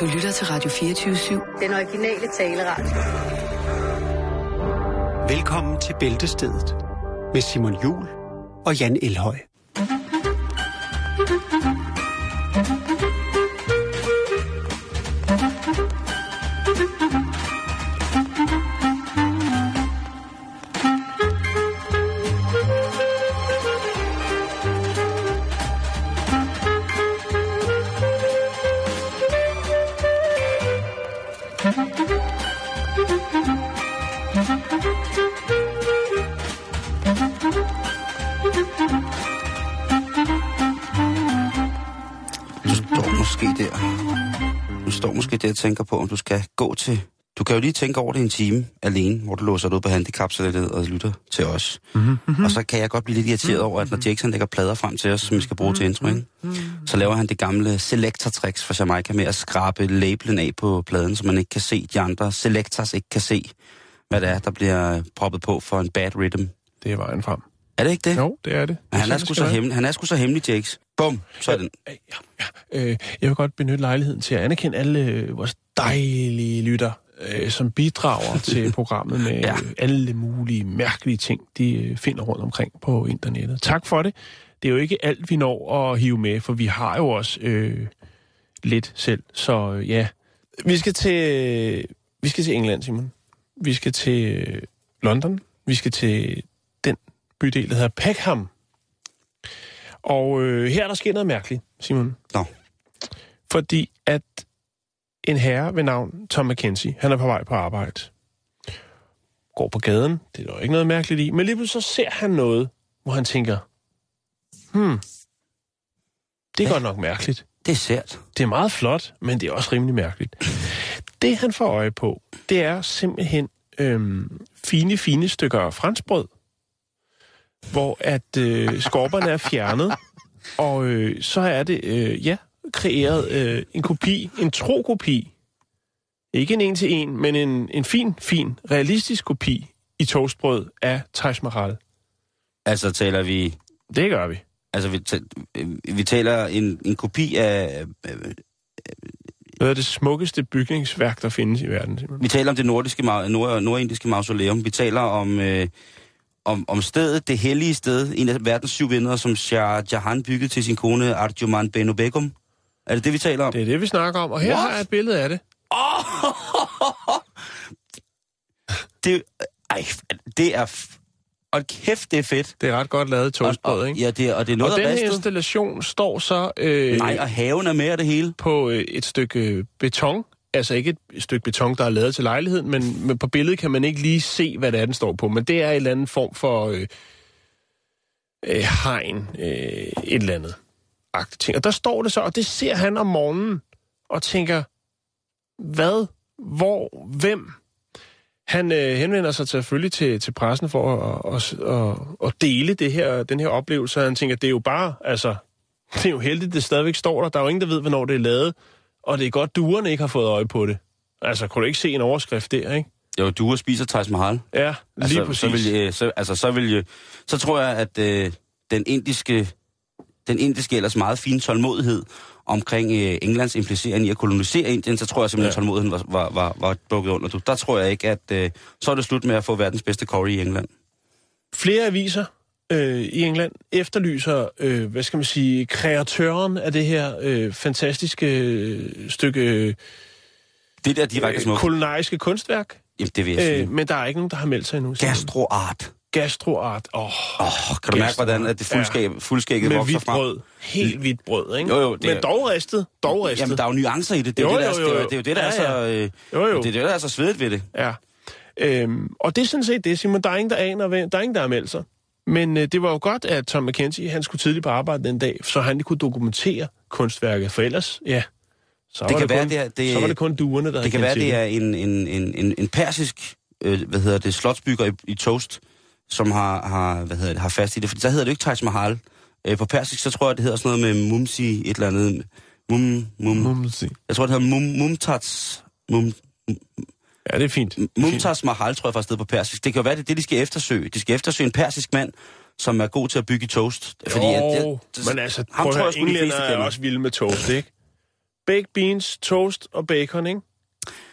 Du lytter til Radio 24/7. Den originale taleradio. Velkommen til Bæltestedet med Simon Jul og Jan Elhøj. Det jeg tænker på, om du skal gå til... Du kan jo lige tænke over det en time alene, hvor du låser dig ud på handicapsættet og lytter til os. Mm-hmm. Og så kan jeg godt blive lidt irriteret over, at når Jackson lægger plader frem til os, som vi skal bruge til introen, så laver han det gamle selector-tricks fra Jamaica med at skrabe labelen af på pladen, så man ikke kan se de andre. Selectors ikke kan se, hvad det er, der bliver proppet på for en bad rhythm. Det er vejen frem. Er det ikke det? Jo, det er det. Han er sgu så hemmelig, Jakes. Bum, så er den. Jeg vil godt benytte lejligheden til at anerkende alle vores dejlige lytter, som bidrager til programmet med alle mulige mærkelige ting, de finder rundt omkring på internettet. Tak for det. Det er jo ikke alt, vi når at hive med, for vi har jo også lidt selv. Så ja, vi skal til England, Simon. Vi skal til London. Vi skal til den bydel, der hedder Peckham. Og her er der sket noget mærkeligt, Simon. Nå. Fordi at en herre ved navn Tom McKenzie, han er på vej på arbejde. Går på gaden, det er der ikke noget mærkeligt i, men lige pludselig så ser han noget, hvor han tænker, det er godt nok mærkeligt. Det er sært. Det er meget flot, men det er også rimelig mærkeligt. Det han får øje på, det er simpelthen fine stykker franskbrød, hvor at skorperne er fjernet, og så er det, kreeret en kopi, en tro kopi. Ikke en til en, men en fin, realistisk kopi i toastbrød af Taj Mahal. Altså taler vi... Det gør vi. Altså vi taler en kopi af... Noget af det smukkeste bygningsværk, der findes i verden. Simpelthen. Vi taler om det nordindiske mausoleum. Vi taler om... Om stedet, det hellige sted, en af verdens 7 vinder, som Shah Jahan byggede til sin kone Arjuman Banu Begum. Er det det, vi taler om? Det er det, vi snakker om, og her har jeg et billede af det. Og kæft, det er fedt. Det er ret godt lavet toastbrød, ikke? Ja, det er, og det er noget af den her installation står så... og haven er med det hele. På et stykke beton. Altså ikke et stykke beton, der er lavet til lejligheden, men på billedet kan man ikke lige se, hvad det er, den står på. Men det er en eller anden form for hegn, et eller andet agtigt ting. Og der står det så, og det ser han om morgenen og tænker, hvad, hvor, hvem? Han henvender sig selvfølgelig til pressen for at dele den her oplevelse, og han tænker, det er jo bare, altså, det er jo heldigt, det stadigvæk står der. Der er jo ingen, der ved, hvornår det er lavet. Og det er godt, duerne ikke har fået øje på det. Altså, kunne du ikke se en overskrift der, ikke? Jo, duer spiser Taj Mahal. Ja, lige præcis. Så tror jeg, at den indiske ellers meget fine tålmodighed omkring Englands implicering i at kolonisere Indien, så tror jeg simpelthen, at tålmodigheden var dukket under. Der tror jeg ikke, at så er det slut med at få verdens bedste curry i England. Flere aviser i England efterlyser, hvad skal man sige, kreatøren af det her fantastiske stykke det der direkte kulinariske kunstværk. Jamen, det vil jeg sige. Men der er ikke nogen, der har meldt sig endnu. Gastroart. Kan du mærke, hvordan at det fuldskægget vokser frem? Med hvidt brød. Helt hvidt brød, ikke? Jo, men dog ristet. Jamen, der er jo nuancer i det. Det er jo det, der er så svedigt ved det. Ja. Og det er sådan set det, Simon. Der er ingen, der aner, der er ingen, der har meldt sig. Men det var jo godt, at Tom McKenzie, han skulle tidligt på arbejde den dag, så han kunne dokumentere kunstværket. For ellers, så var det kun duerne, der havde kendt til det. Det kan være, det er en persisk, slotsbygger i toast, som har fast i det. For så hedder det ikke Taj Mahal. På persisk, så tror jeg, det hedder sådan noget med mumsi, et eller andet. Mumsi. Jeg tror, det hedder mumtats. Ja, det er fint. Mumtaz Mahal, tror jeg, fra stedet på persisk. Det kan jo være, det er det, de skal eftersøge. De skal eftersøge en persisk mand, som er god til at bygge toast. Fordi men altså, prøv at høre, englænder er også vilde med toast, ikke? baked beans, toast og bacon, ikke?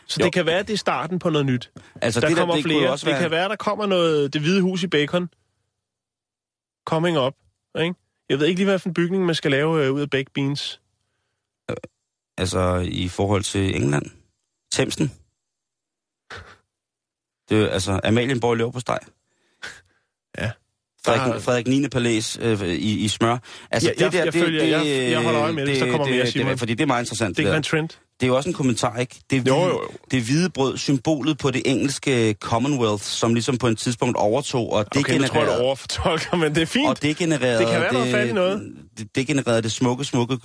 Så jo. Det kan være, det er starten på noget nyt. Altså, der det kommer der, det flere. Også være... Det kan være, der kommer noget Det Hvide Hus i Bacon. Coming up, ikke? Jeg ved ikke lige, hvad for en bygning man skal lave ud af baked beans. Altså, i forhold til England? Thamesen? Det er altså Amalienborg løber på steg. Ja. Frederik 9. Palæs i smør. Altså, ja, jeg holder øje med det, hvis der kommer mere, Simon. Fordi det er meget interessant. Det er en trend. Det er jo også en kommentar, ikke? Det hvide brød, symbolet på det engelske Commonwealth, som ligesom på et tidspunkt overtog, og det genererede... Okay, nu tror jeg, du overfortolker, men det er fint. Og det genererede... Det kan være noget fat i noget. Det genererede det smukke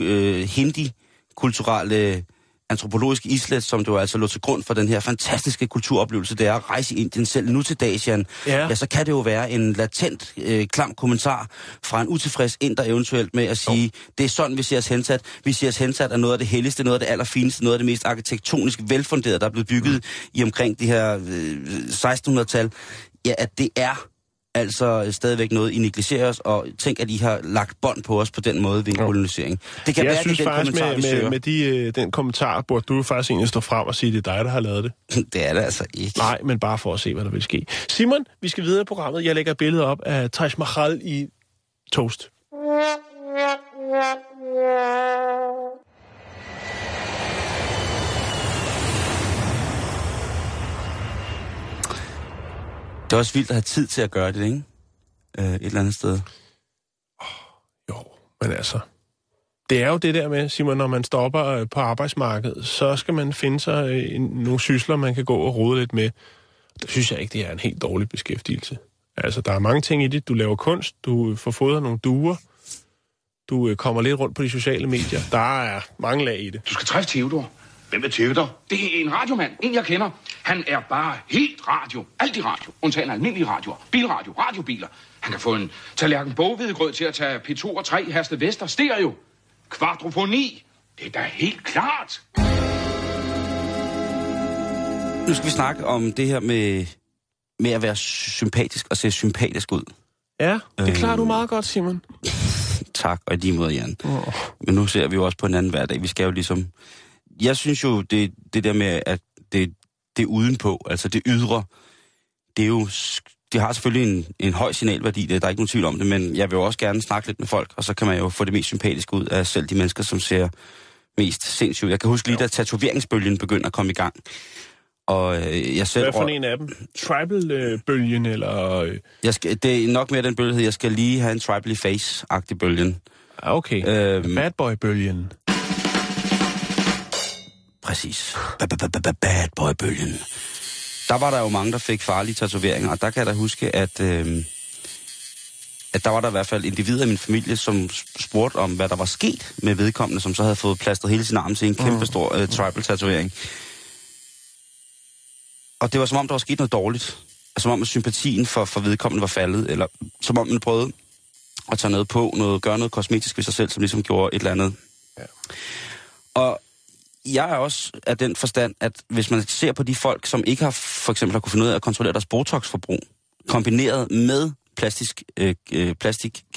hindi-kulturelle... antropologisk islet, som du altså lå til grund for den her fantastiske kulturoplevelse, det er at rejse i Indien selv nu til Asien. Ja. Ja, så kan det jo være en latent, klam kommentar fra en utilfreds inder eventuelt med at sige, det er sådan, vi ser os hensat. Vi ser os hensat af noget af det helligste, noget af det allerfineste, noget af det mest arkitektonisk velfunderede, der er blevet bygget i omkring de her 1600-tal. Ja, at det er altså stadigvæk noget, I negligerer os, og tænk, at I har lagt bånd på os på den måde ved en kolonisering. Det kan være, synes det faktisk, den kommentar, den kommentar, burde du faktisk egentlig stå frem og sige, det er dig, der har lavet det. Det er det altså ikke. Nej, men bare for at se, hvad der vil ske. Simon, vi skal videre i programmet. Jeg lægger billedet op af Taj Mahal i toast. Det er også vildt at have tid til at gøre det, ikke? Et eller andet sted. Jo, men altså... Det er jo det der med, Simon, når man stopper på arbejdsmarkedet, så skal man finde sig nogle sysler, man kan gå og rode lidt med. Det synes jeg ikke, det er en helt dårlig beskæftigelse. Altså, der er mange ting i det. Du laver kunst, du får fodret nogle duer, du kommer lidt rundt på de sociale medier. Der er mange lag i det. Du skal træffe Teodor. Hvem er Teodor? Det er en radiomand, en jeg kender. Han er bare helt radio. Alt i radio. Undtagen almindelige radioer. Bilradio, radiobiler. Han kan få en tallerken boghvedegrød til at tage P2 og 3, Herste Vester, stereo. Kvadrofoni. Det er da helt klart. Nu skal vi snakke om det her med at være sympatisk og se sympatisk ud. Ja, det klarer du meget godt, Simon. Tak, og i lige måde, Jan. Men nu ser vi jo også på en anden hverdag. Vi skal jo ligesom... Jeg synes jo, det der med, at det udenpå, altså det ydre, det er jo, det har selvfølgelig en høj signalværdi, der er ikke nogen tvivl om det, men jeg vil jo også gerne snakke lidt med folk, og så kan man jo få det mest sympatiske ud af selv de mennesker, som ser mest sindssygt ud. Jeg kan huske lige, da tatoveringsbølgen begyndte at komme i gang. Og jeg selv... Hvad for en af dem? Tribal-bølgen, eller... Det er nok mere den bølge, jeg skal lige have en tribal face-agtig bølgen. Okay. Bad boy-bølgen. Præcis. Bad boy-bølgen. Der var der jo mange, der fik farlige tatoveringer, og der kan jeg da huske, at der var der i hvert fald individer i min familie, som spurgte om, hvad der var sket med vedkommende, som så havde fået plastret hele sin arm til en kæmpe stor tribal-tatovering. Og det var som om, der var sket noget dårligt. Og som om, at sympatien for vedkommende var faldet, eller som om, man prøvede at tage noget på, gøre noget kosmetisk ved sig selv, som ligesom gjorde et eller andet. Ja. Og jeg er også af den forstand, at hvis man ser på de folk, som ikke har for eksempel har kunnet finde ud af at kontrollere deres botoxforbrug, kombineret med plastikkirurgiske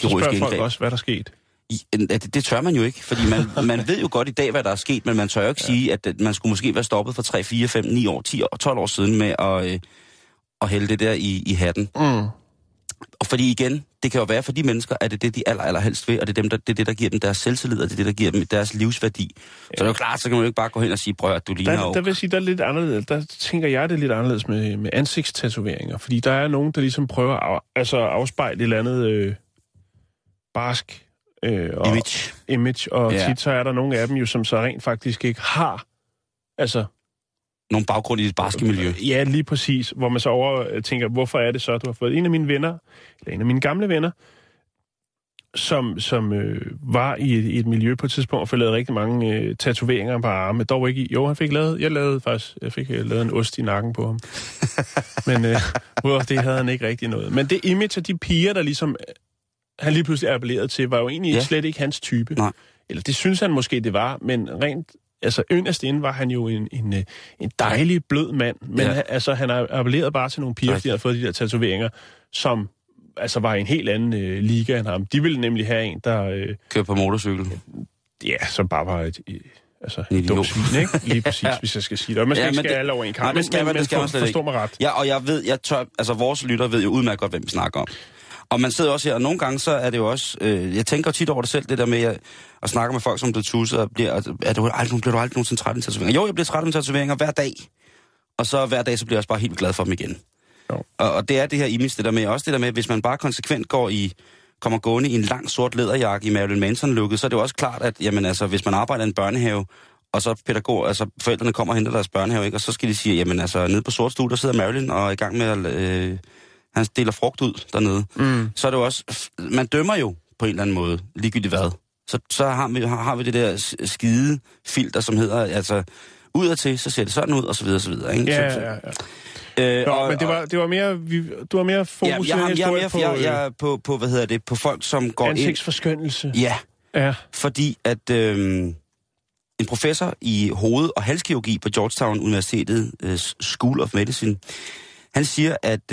indgreb. Så spørger folk også, hvad der er sket. Det tør man jo ikke, fordi man ved jo godt i dag, hvad der er sket, men man tør jo ikke sige, at man skulle måske være stoppet for 3, 4, 5, 9 år, 10 og 12 år siden med at hælde det der i hatten. Mm. Og fordi igen, det kan jo være for de mennesker, at det er det, de allerhelst vil, og det er, der giver dem deres selvtillid, og det er det, der giver dem deres livsværdi. Ja. Så det er jo klart, så kan man jo ikke bare gå hen og sige, prøv at du ligner der vil jeg sige, der er lidt anderledes. Der tænker jeg, det er lidt anderledes med ansigtstatoveringer, fordi der er nogen, der ligesom prøver at afspejle et eller andet barsk og image, og tit så er der nogle af dem jo, som så rent faktisk ikke har, altså... Nogle baggrund i det barske miljø. Ja, lige præcis. Hvor man så tænker, hvorfor er det så, du har fået en af mine venner, eller en af mine gamle venner, som var i et miljø på et tidspunkt, og fik lavet rigtig mange tatoveringer på arme, dog ikke i. Jo, jeg fik lavet en ost i nakken på ham. Men udover det havde han ikke rigtig noget. Men det image af de piger, der ligesom, han lige pludselig appellerede til, var jo egentlig slet ikke hans type. Nej. Eller det synes han måske, det var, men rent... Altså, yndest inden var han jo en dejlig, blød mand, men han har appelleret bare til nogle piger, fordi han har fået de der tatoveringer, som altså var i en helt anden liga end ham. De ville nemlig have en, der... Kører på motorcykel. Ja, som bare var et Altså, en dum svin, ikke? Lige præcis, ja. Hvis jeg skal sige det. Og man skal ikke skære alle over en kamp, men forstå mig ret. Ja, og jeg tør, altså vores lytter ved jo udmærket godt, hvem vi snakker om. Og man sidder også her, og nogle gange så er det jo også, jeg tænker tit over det selv, det der med at snakke med folk, som bliver tusset, og bliver du aldrig nogensinde træt af mine tatoveringer? Jo, jeg bliver træt af mine tatoveringer hver dag. Og så hver dag, så bliver jeg også bare helt glad for dem igen. Og det er det her image, det der med, også det der med, hvis man bare konsekvent kommer gående i en lang sort læderjakke i Marilyn Manson-looket, så er det jo også klart, at jamen, altså, hvis man arbejder i en børnehave, og så forældrene kommer og henter deres børnehave, ikke? Og så skal de sige, jamen altså, nede på sortstue, der sidder Marilyn og er i gang med at... han deler frugt ud dernede. Mm. Så er det jo også... Man dømmer jo på en eller anden måde, ligegyldigt hvad. Så har vi det der skide filter, som hedder, altså, udadtil, så ser det sådan ud, og så videre, og så videre, ikke? Ja, ja, ja. Men det var mere... Du var mere fokuseret... Ja, jeg er mere på på folk, som går ind... Ansigtsforskønnelse. Ja. Ja. Fordi at... en professor i hoved- og halskirurgi på Georgetown University School of Medicine... Han siger, at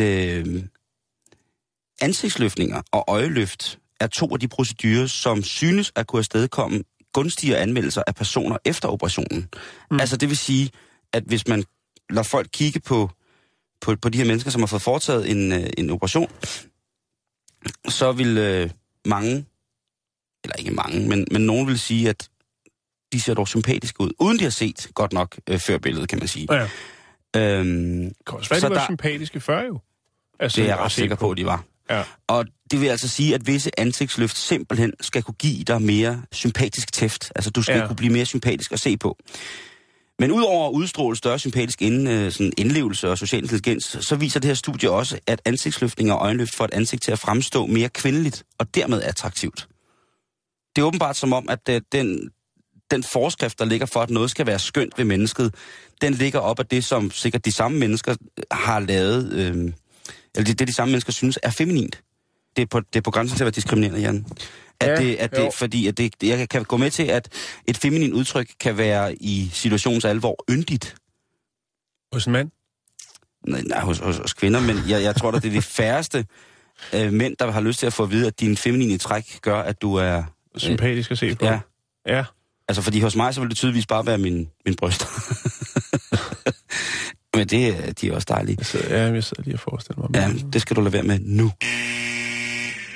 ansigtsløftninger og øjeløft er to af de procedurer, som synes at kunne afstedkomme gunstige anmeldelser af personer efter operationen. Mm. Altså det vil sige, at hvis man lader folk kigge på de her mennesker, som har fået foretaget en operation, så vil men nogen vil sige, at de ser dog sympatiske ud, uden de har set godt nok før billedet, kan man sige. Ja. De var sympatiske før jo. Altså, det er jeg ret sikker på, at de var. Ja. Og det vil altså sige, at visse ansigtsløft simpelthen skal kunne give dig mere sympatisk tæft. Altså du skal kunne blive mere sympatisk at se på. Men udover at udstråle større sympatisk indlevelse og social intelligens, så viser det her studie også, at ansigtsløftninger og øjenløft får et ansigt til at fremstå mere kvindeligt og dermed attraktivt. Det er åbenbart som om, at den forskrift, der ligger for, at noget skal være skønt ved mennesket, den ligger op af det, som sikkert de samme mennesker har lavet, eller det de samme mennesker synes er feminint. Det er på grænsen til at være diskriminerende, Jan. Fordi jeg kan gå med til, at et feminint udtryk kan være i situationens alvor yndigt. Hos en mand? Nej, hos kvinder, men jeg tror da, det er de færreste mænd, der har lyst til at få at vide, at din feminine træk gør, at du er... sympatisk at se på. Ja. Altså, fordi hos mig, så ville det tydeligvis bare være min bryster. Men de er også dejlige. Jeg sidder lige og forestiller mig. Ja, det skal du lade være med nu.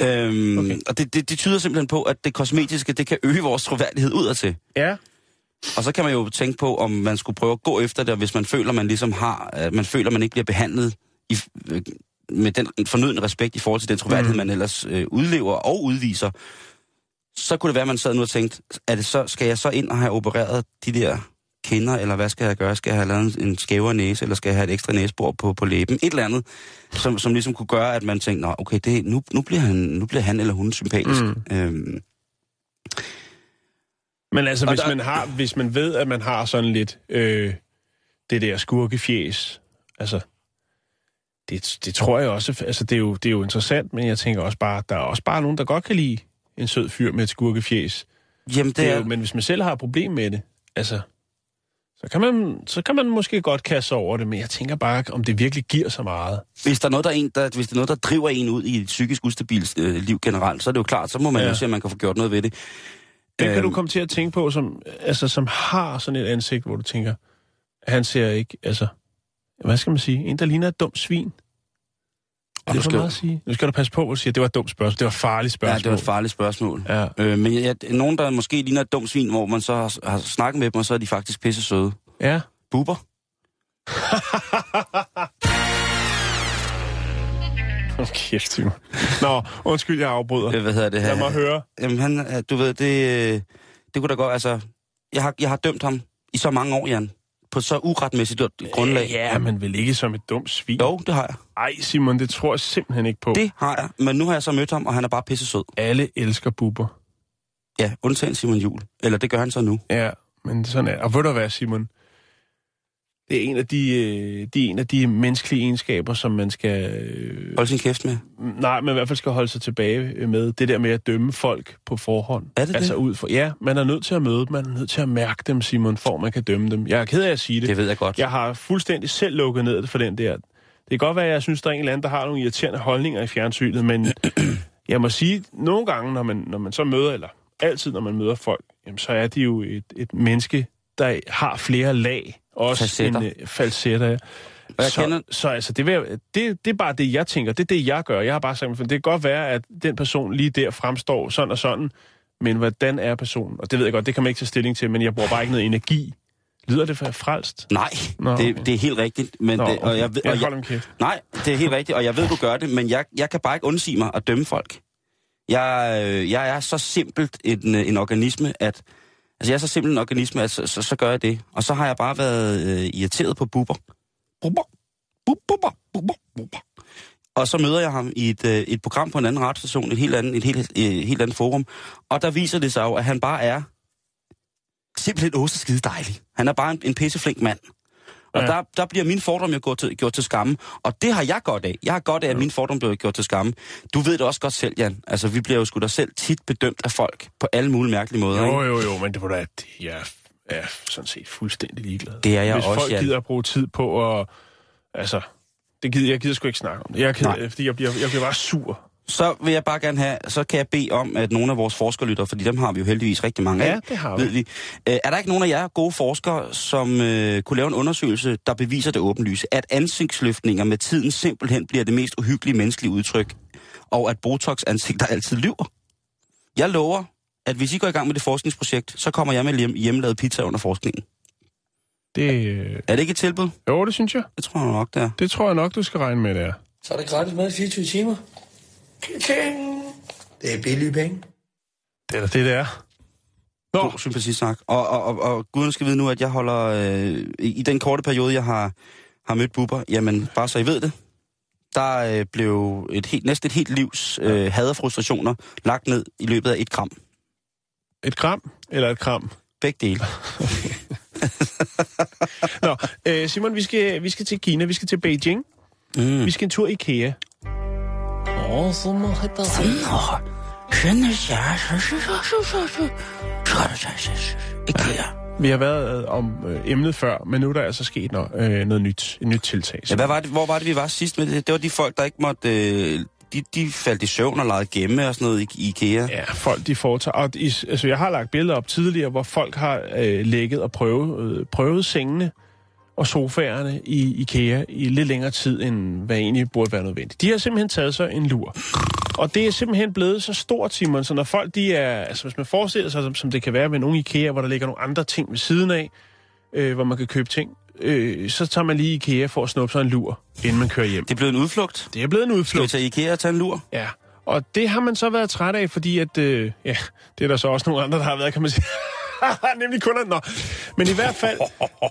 Okay. Og det tyder simpelthen på, at det kosmetiske, det kan øge vores troværdighed udadtil. Ja. Og så kan man jo tænke på, om man skulle prøve at gå efter det, hvis man føler, man ligesom man ikke bliver behandlet med den fornødne respekt i forhold til den troværdighed, man ellers udlever og udviser. Så kunne det være, at man sad nu og tænkte, skal jeg så ind og have opereret de der kinder, eller hvad skal jeg gøre? Skal jeg have lavet en skævere næse, eller skal jeg have et ekstra næsebor på læben? Et eller andet, som ligesom kunne gøre, at man tænkte, okay, nu bliver han eller hun sympatisk. Men altså, hvis man ved, at man har sådan lidt det der skurkefjæs, altså... Det tror jeg også, altså det er jo interessant, men jeg tænker også bare, der er også bare nogen, der godt kan lide en sød fyr med et skurkefjæs. Jamen, det er jo, men hvis man selv har et problem med det, altså, så kan man måske godt kaste sig over det, men jeg tænker bare, om det virkelig giver så meget. Hvis der er noget, der driver en ud i et psykisk ustabilt liv generelt, så er det jo klart, så må man jo se, at man kan få gjort noget ved det. Det kan du komme til at tænke på, som har sådan et ansigt, hvor du tænker, han ser ikke, altså, hvad skal man sige, en, der ligner et dumt svin. Og nu skal du passe på, at du siger, at det var et dumt spørgsmål. Det var et farligt spørgsmål. Ja, det var et farligt spørgsmål. Ja. Men nogen, der måske ligner et dumt svin, hvor man så har snakket med dem, og så er de faktisk pisse søde. Ja. Bubber. Kæft, Simon. Nå, undskyld, jeg afbryder. Hvad hedder det her? Lad mig høre. Jamen, du ved, det kunne da godt, altså... Jeg har dømt ham i så mange år, Jan. På så uretmæssigt grundlag. Ja, men vel ikke som et dumt svin. Jo, det har jeg. Ej, Simon, det tror jeg simpelthen ikke på. Det har jeg, men nu har jeg så mødt ham, og han er bare pisse sød. Alle elsker Bubber. Ja, undtagen Simon Jul. Eller det gør han så nu. Ja, men sådan er. Og ved du hvad, Simon? Det er en af de menneskelige egenskaber, som man skal... holde sin kæft med? Nej, men i hvert fald skal holde sig tilbage med. Det der med at dømme folk på forhånd. Er det altså det? Ud for, ja, man er nødt til at møde dem, man er nødt til at mærke dem, Simon, for man kan dømme dem. Jeg er ked af at sige det. Det ved jeg godt. Jeg har fuldstændig selv lukket ned for den der. Det kan godt være, at jeg synes, der er en eller anden, der har nogle irriterende holdninger i fjernsynet, men jeg må sige, nogle gange, når man så møder, eller altid, når man møder folk, jamen, så er de jo et menneske, der har flere lag. Også falsetter. Falsetter. Så altså, det er bare det, jeg tænker. Det er det, jeg gør. Jeg har bare sagt, det kan godt være, at den person lige der fremstår sådan og sådan, men hvordan er personen? Og det ved jeg godt, det kan man ikke tage stilling til, men jeg bruger bare ikke noget energi. Lyder det for frelst? Nej, det er helt rigtigt. Men nej, det er helt rigtigt, og jeg ved, du gør det, men jeg kan bare ikke undsige mig at dømme folk. Jeg er så simpelt en organisme, at... Altså, jeg er så simpel en organisme, at så gør jeg det. Og så har jeg bare været irriteret på Bubber. Bubber. Og så møder jeg ham i et program på en anden radiostation, et helt andet forum. Og der viser det sig jo, at han bare er simpelthen åseskide dejlig. Han er bare en pisseflink mand. Og der bliver min fordom jo gjort til skamme. Og det har jeg godt af. Jeg har godt af, at min fordom bliver gjort til skamme. Du ved det også godt selv, Jan. Altså, vi bliver jo sgu da selv tit bedømt af folk på alle mulige mærkelige måder. Jo, men det var da, at jeg er sådan set fuldstændig ligeglad. Det er jeg også, Jan. Hvis folk gider at bruge tid på at... Altså, jeg gider sgu ikke snakke om det. Fordi jeg bliver bare sur. Så vil jeg bare gerne have... Så kan jeg bede om, at nogle af vores forskerlyttere, fordi dem har vi jo heldigvis rigtig mange af. Ja, det har vi. Ved vi. Er der ikke nogen af jer gode forskere, som kunne lave en undersøgelse, der beviser det åbenlyse, at ansigtsløftninger med tiden simpelthen bliver det mest uhyggelige menneskelige udtryk, og at Botox-ansigter altid lyver? Jeg lover, at hvis I går i gang med det forskningsprojekt, så kommer jeg med hjemmelavet pizza under forskningen. Er det ikke et tilbud? Jo, det synes jeg. Det tror jeg nok, det er. Det tror jeg nok, du skal regne med, det er. Så er det gratis med 24 timer. Det er billige penge. Det er da det, det er. God sympatisak. Og guden skal vide nu, at jeg holder... i den korte periode, jeg har mødt Bubber, jamen, bare så I ved det, der blev næsten et helt livs had og frustrationer lagt ned i løbet af et kram. Et kram eller et kram? Begge dele. Nå, Simon, vi skal til Kina, vi skal til Beijing. Vi skal en tur i IKEA. Vi har været om emnet før, men nu er der altså sket noget nyt, et nyt tiltag. Ja, hvor var det, vi var sidst med det? Det var de folk, der ikke måtte... De faldt i søvn og legede gemme og sådan noget i IKEA. Ja, folk de foretager... Og altså, jeg har lagt billeder op tidligere, hvor folk har ligget og prøvet sengene og sofaerne i IKEA i lidt længere tid, end hvad egentlig burde være nødvendigt. De har simpelthen taget sig en lur. Og det er simpelthen blevet så stort, Simon, så når folk de er... Altså hvis man forestiller sig, som det kan være med nogle IKEA, hvor der ligger nogle andre ting ved siden af, hvor man kan købe ting, så tager man lige IKEA for at snuppe sig en lur, inden man kører hjem. Det er blevet en udflugt? Det er blevet en udflugt. Skal vi tage IKEA og tage en lur? Ja, og det har man så været træt af, fordi at... ja, det er der så også nogle andre, der har været, kan man sige... Nemlig kunder. Nå. Men i hvert fald,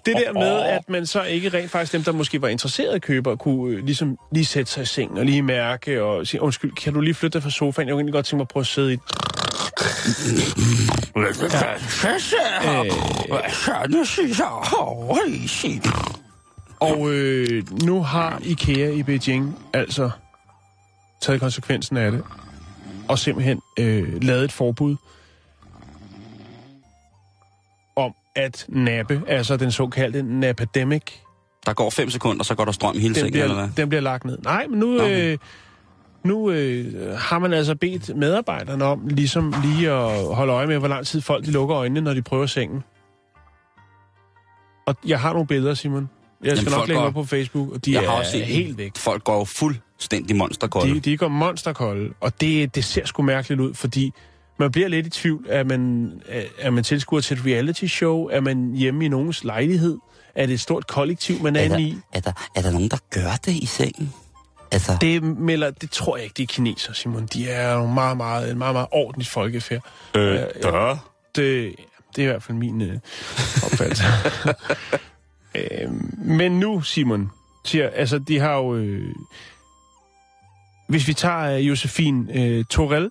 det der med, at man så ikke rent faktisk, dem der måske var interesserede købere, kunne ligesom lige sætte sig i seng og lige mærke og sige, undskyld, kan du lige flytte dig fra sofaen? Jeg kunne egentlig godt tænke mig at prøve at sidde i det. Og nu har IKEA i Beijing altså taget konsekvensen af det og simpelthen lavet et forbud at nappe, altså den såkaldte nappedemic. Der går 5 sekunder, så går der strøm hele sengen, eller hvad? Den bliver lagt ned. Nej, men nu har man altså bedt medarbejderne om ligesom lige at holde øje med, hvor lang tid folk de lukker øjnene, når de prøver sengen. Og jeg har nogle billeder, Simon. Jeg skal nok lægge op på Facebook, og de er helt væk. Folk går jo fuldstændig monsterkolde. De går monsterkolde, og det ser sgu mærkeligt ud, fordi... Man bliver lidt i tvivl, er man tilskuer til et reality-show? Er man hjemme i nogens lejlighed? Er det et stort kollektiv, man er inde i? Er der nogen, der gør det i sengen? Altså... Det tror jeg ikke, det er kineser, Simon. De er jo meget, meget ordentligt folkefærd. Det er i hvert fald min opfattelse. Men nu, Simon, siger, altså de har jo... hvis vi tager Josefine Thorell,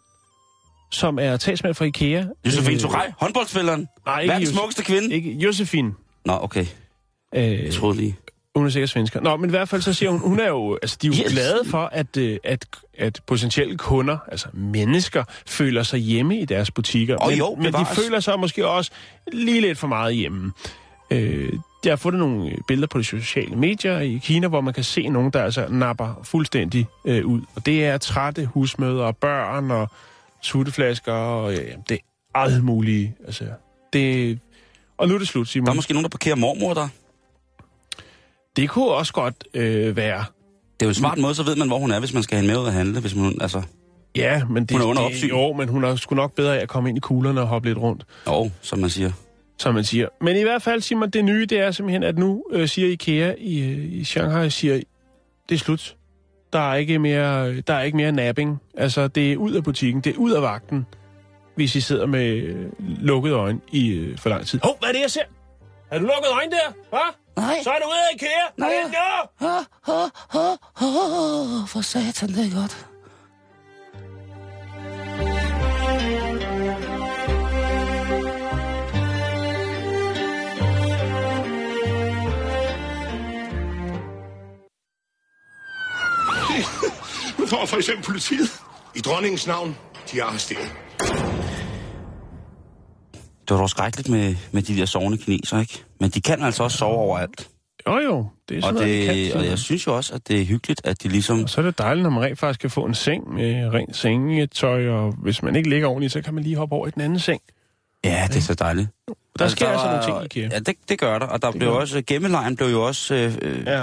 som er talsmand for IKEA. Josefine Thorell, håndboldspilleren. Nej, verdens smukkeste kvinde. Ikke Josefine. Nå, okay. Jeg troede lige. Hun er sikkert svensker. Nå, men i hvert fald så siger hun er jo... Altså, de er jo glade for, at potentielle kunder, altså mennesker, føler sig hjemme i deres butikker. Men de føler sig måske også lige lidt for meget hjemme. Jeg har fundet nogle billeder på de sociale medier i Kina, hvor man kan se nogen, der altså napper fuldstændig ud. Og det er trætte husmødre og børn og... sutteflasker og alt muligt. Altså, det, Og nu er det slut, Simon. Der er måske nogen, der parkerer mormor der. Det kunne også godt være. Det er jo en smart måde, så ved man, hvor hun er, hvis man skal have hende med ud at handle. Hvis man, altså, ja, men det, hun er under opsyn. Jo, men hun er sgu nok bedre af at komme ind i kuglerne og hoppe lidt rundt. Jo, som man siger. Men i hvert fald, Simon, det nye, det er simpelthen, at nu siger IKEA i Shanghai, siger, det er slut. Der er ikke mere napping. Altså, det er ud af butikken, det er ud af vagten, hvis I sidder med lukkede øjne i for lang tid. Hvad er det, jeg ser? Har du lukket øjne der? Hva? Nej. Så er du ude af IKEA? Nej. For satan, det er godt. Nu kommer for eksempel politiet. I dronningens navn, de er arresteret. Det var dog skrækkeligt med de der sovende kineser, ikke? Men de kan altså også sove overalt. Jo, det er sådan noget, og jeg synes jo også, at det er hyggeligt, at de ligesom... Og så er det dejligt, når man rent faktisk kan få en seng med rent sengetøj, og hvis man ikke ligger ordentligt, så kan man lige hoppe over i den anden seng. Ja, det er så dejligt. Der sker altså nogle ting i IKEA. Ja, det gør der. Og der blev også, gemmelejen blev jo også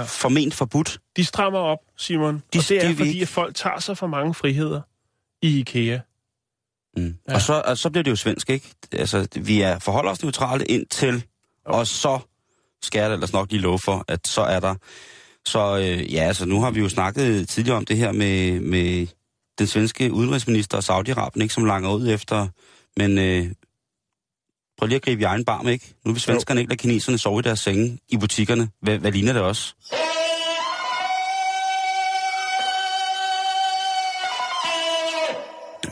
formentlig forbudt. De strammer op, Simon. Det er fordi, at folk tager sig for mange friheder i IKEA. Mm. Ja. Og så bliver det jo svensk, ikke? Altså, vi er forholder os neutrale indtil, og så skal jeg ellers nok lige love for, at så er der... Så altså, nu har vi jo snakket tidligere om det her med den svenske udenrigsminister og Saudi-Arabien, ikke, som langer ud efter, men... Prøv lige at gribe i egen barm, ikke? Nu vil svenskerne ikke lade kineserne sove i deres senge i butikkerne. Hvad ligner det også?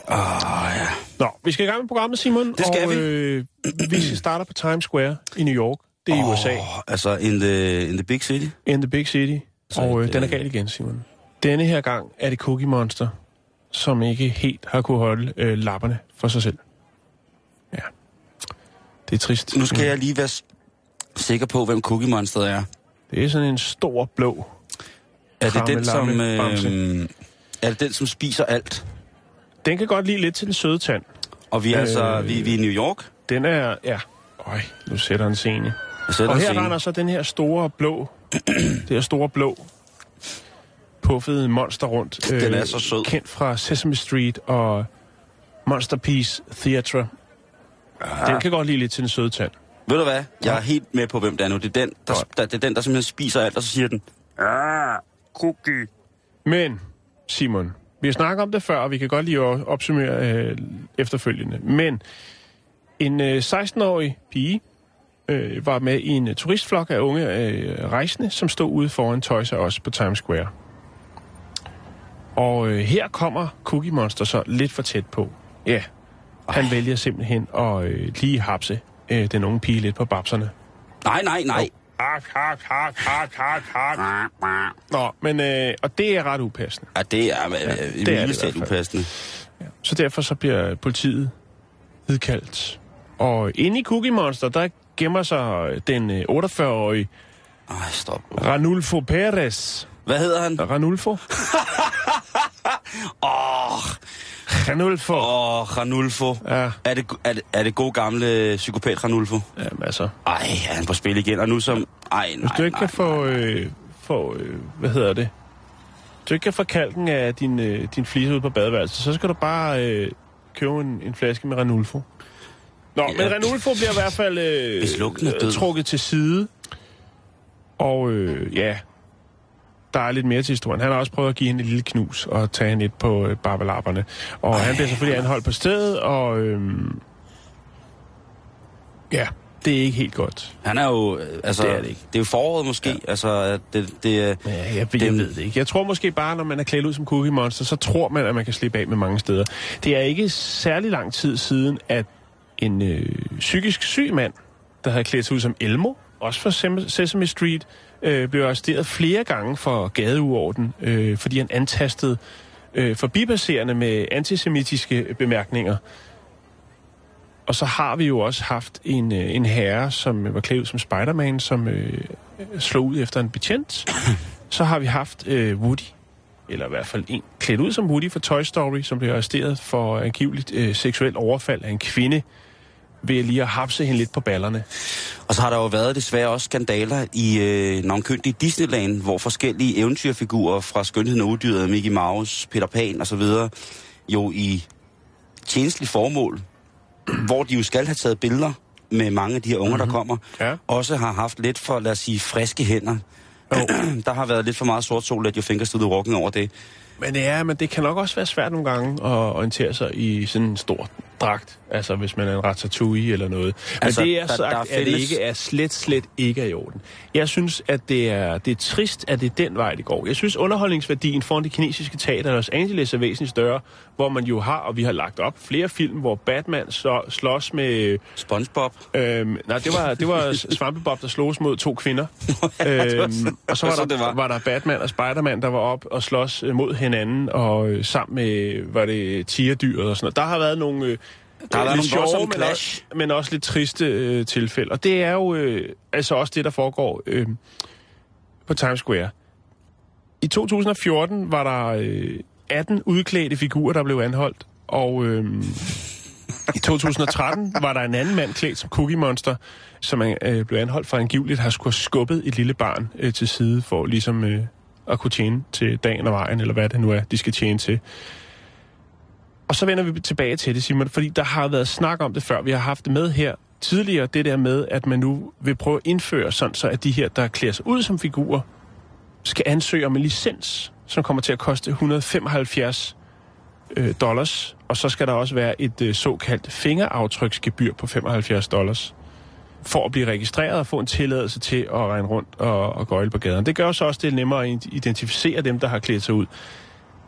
Ja. Nå, vi skal i gang med programmet, Simon. Det skal vi. Vi starter på Times Square i New York. Det er i USA. Altså in the big city? In the big city. Så den er galt igen, Simon. Denne her gang er det Cookie Monster, som ikke helt har kunne holde lapperne for sig selv. Ja. Det er trist. Nu skal jeg lige være sikker på, hvem Cookie Monster er. Det er sådan en stor blå. Er det den, som spiser alt? Den kan godt lide lidt til den søde tand. Og vi er vi er i New York? Den er, ja. Nu sætter han scene. Og her render så den her store blå, puffede monster rundt. Den er så sød. Kendt fra Sesame Street og Monsterpiece Theater. Aha. Den kan godt lide lidt til en søde tand. Ved du hvad? Jeg er helt med på, hvem det er nu. Det er den, der simpelthen spiser alt, og så siger den, cookie. Men, Simon, vi har snakket om det før, og vi kan godt lige opsummere efterfølgende. Men en 16-årig pige var med i en turistflok af unge rejsende, som stod ude foran Toys og også på Times Square. Og her kommer Cookie Monster så lidt for tæt på. Ja. Yeah. Han vælger simpelthen at lige hapse den unge pige lidt på babserne. Nej. Nå, men og det er ret upassende. Ja, det er mildest upassende. Ja. Så derfor så bliver politiet hidkaldt. Og inde i Cookie Monster, der gemmer sig den 48-årige Ranulfo Perez. Hvad hedder han? Ranulfo. Ranulfo. Ranulfo. Ja. Er det god gamle psykopat Ranulfo? Ja, masser. Er han på spil igen? Og nu som... Hvis du ikke kan få kalken af din flise ud på badeværelset, så skal du bare købe en flaske med Ranulfo. Nå, ja, men Ranulfo bliver i hvert fald trukket til side. Og der er lidt mere til historien. Han har også prøvet at give hende et lille knus og tage hende lidt på barbelapperne. Og han bliver selvfølgelig anholdt på stedet, og det er ikke helt godt. Han er jo, altså, det er jo foråret måske. Ja. Altså, jeg ved det ikke. Jeg tror måske bare, når man er klædt ud som Cookie Monster, så tror man, at man kan slippe af med mange steder. Det er ikke særlig lang tid siden, at en psykisk syg mand, der havde klædt sig ud som Elmo, også fra Sesame Street, blev arresteret flere gange for gadeuorden, fordi han antastede forbipasserende med antisemitiske bemærkninger. Og så har vi jo også haft en herre, som var klædt ud som Spider-Man, som slog ud efter en betjent. Så har vi haft Woody, eller i hvert fald en klædt ud som Woody fra Toy Story, som blev arresteret for angiveligt seksuel overfald af en kvinde. ved lige at hapse hende lidt på ballerne. Og så har der jo været desværre også skandaler i navnkyndige Disneyland, hvor forskellige eventyrfigurer fra Skønheden og Uddyret, Mickey Mouse, Peter Pan osv., jo i tjenestligt formål, hvor de jo skal have taget billeder med mange af de her unger, der kommer, ja, også har haft lidt for, lad os sige, friske hænder. Der har været lidt for meget sort sol, at jo fingers to the walking over det. Men ja, men det kan nok også være svært nogle gange at orientere sig i sådan en stor dragt. Altså, hvis man er en ratatouille eller noget. Men altså, det er sagt, der at det ikke er slet ikke er i orden. Jeg synes, at det er trist, at det er den vej, det går. Jeg synes, underholdningsværdien foran det kinesiske teater i Los Angeles er væsentligt større, hvor man jo har, og vi har lagt op, flere film, hvor Batman så slås med... SpongeBob? Nej, det var Svampebob, der slås mod to kvinder. Og så var der Batman og Spider-Man, der var op og slås mod hinanden, og sammen med, var det tigerdyret og sådan noget. Der har været nogle... Der er lidt sjove, men også lidt triste tilfælde. Og det er jo altså også det, der foregår på Times Square. I 2014 var der 18 udklædte figurer, der blev anholdt. Og i 2013 var der en anden mand klædt som Cookie Monster, som blev anholdt for angiveligt har skulle have skubbet et lille barn til side for ligesom at kunne tjene til dagen og vejen, eller hvad det nu er, de skal tjene til. Og så vender vi tilbage til det, Simon, fordi der har været snak om det før. Vi har haft det med her tidligere, det der med, at man nu vil prøve at indføre sådan, så at de her, der klæder sig ud som figurer, skal ansøge om en licens, som kommer til at koste $175. Og så skal der også være et såkaldt fingeraftryksgebyr på $75, for at blive registreret og få en tilladelse til at regne rundt og gøjle på gaden. Det gør så også det nemmere at identificere dem, der har klædt sig ud.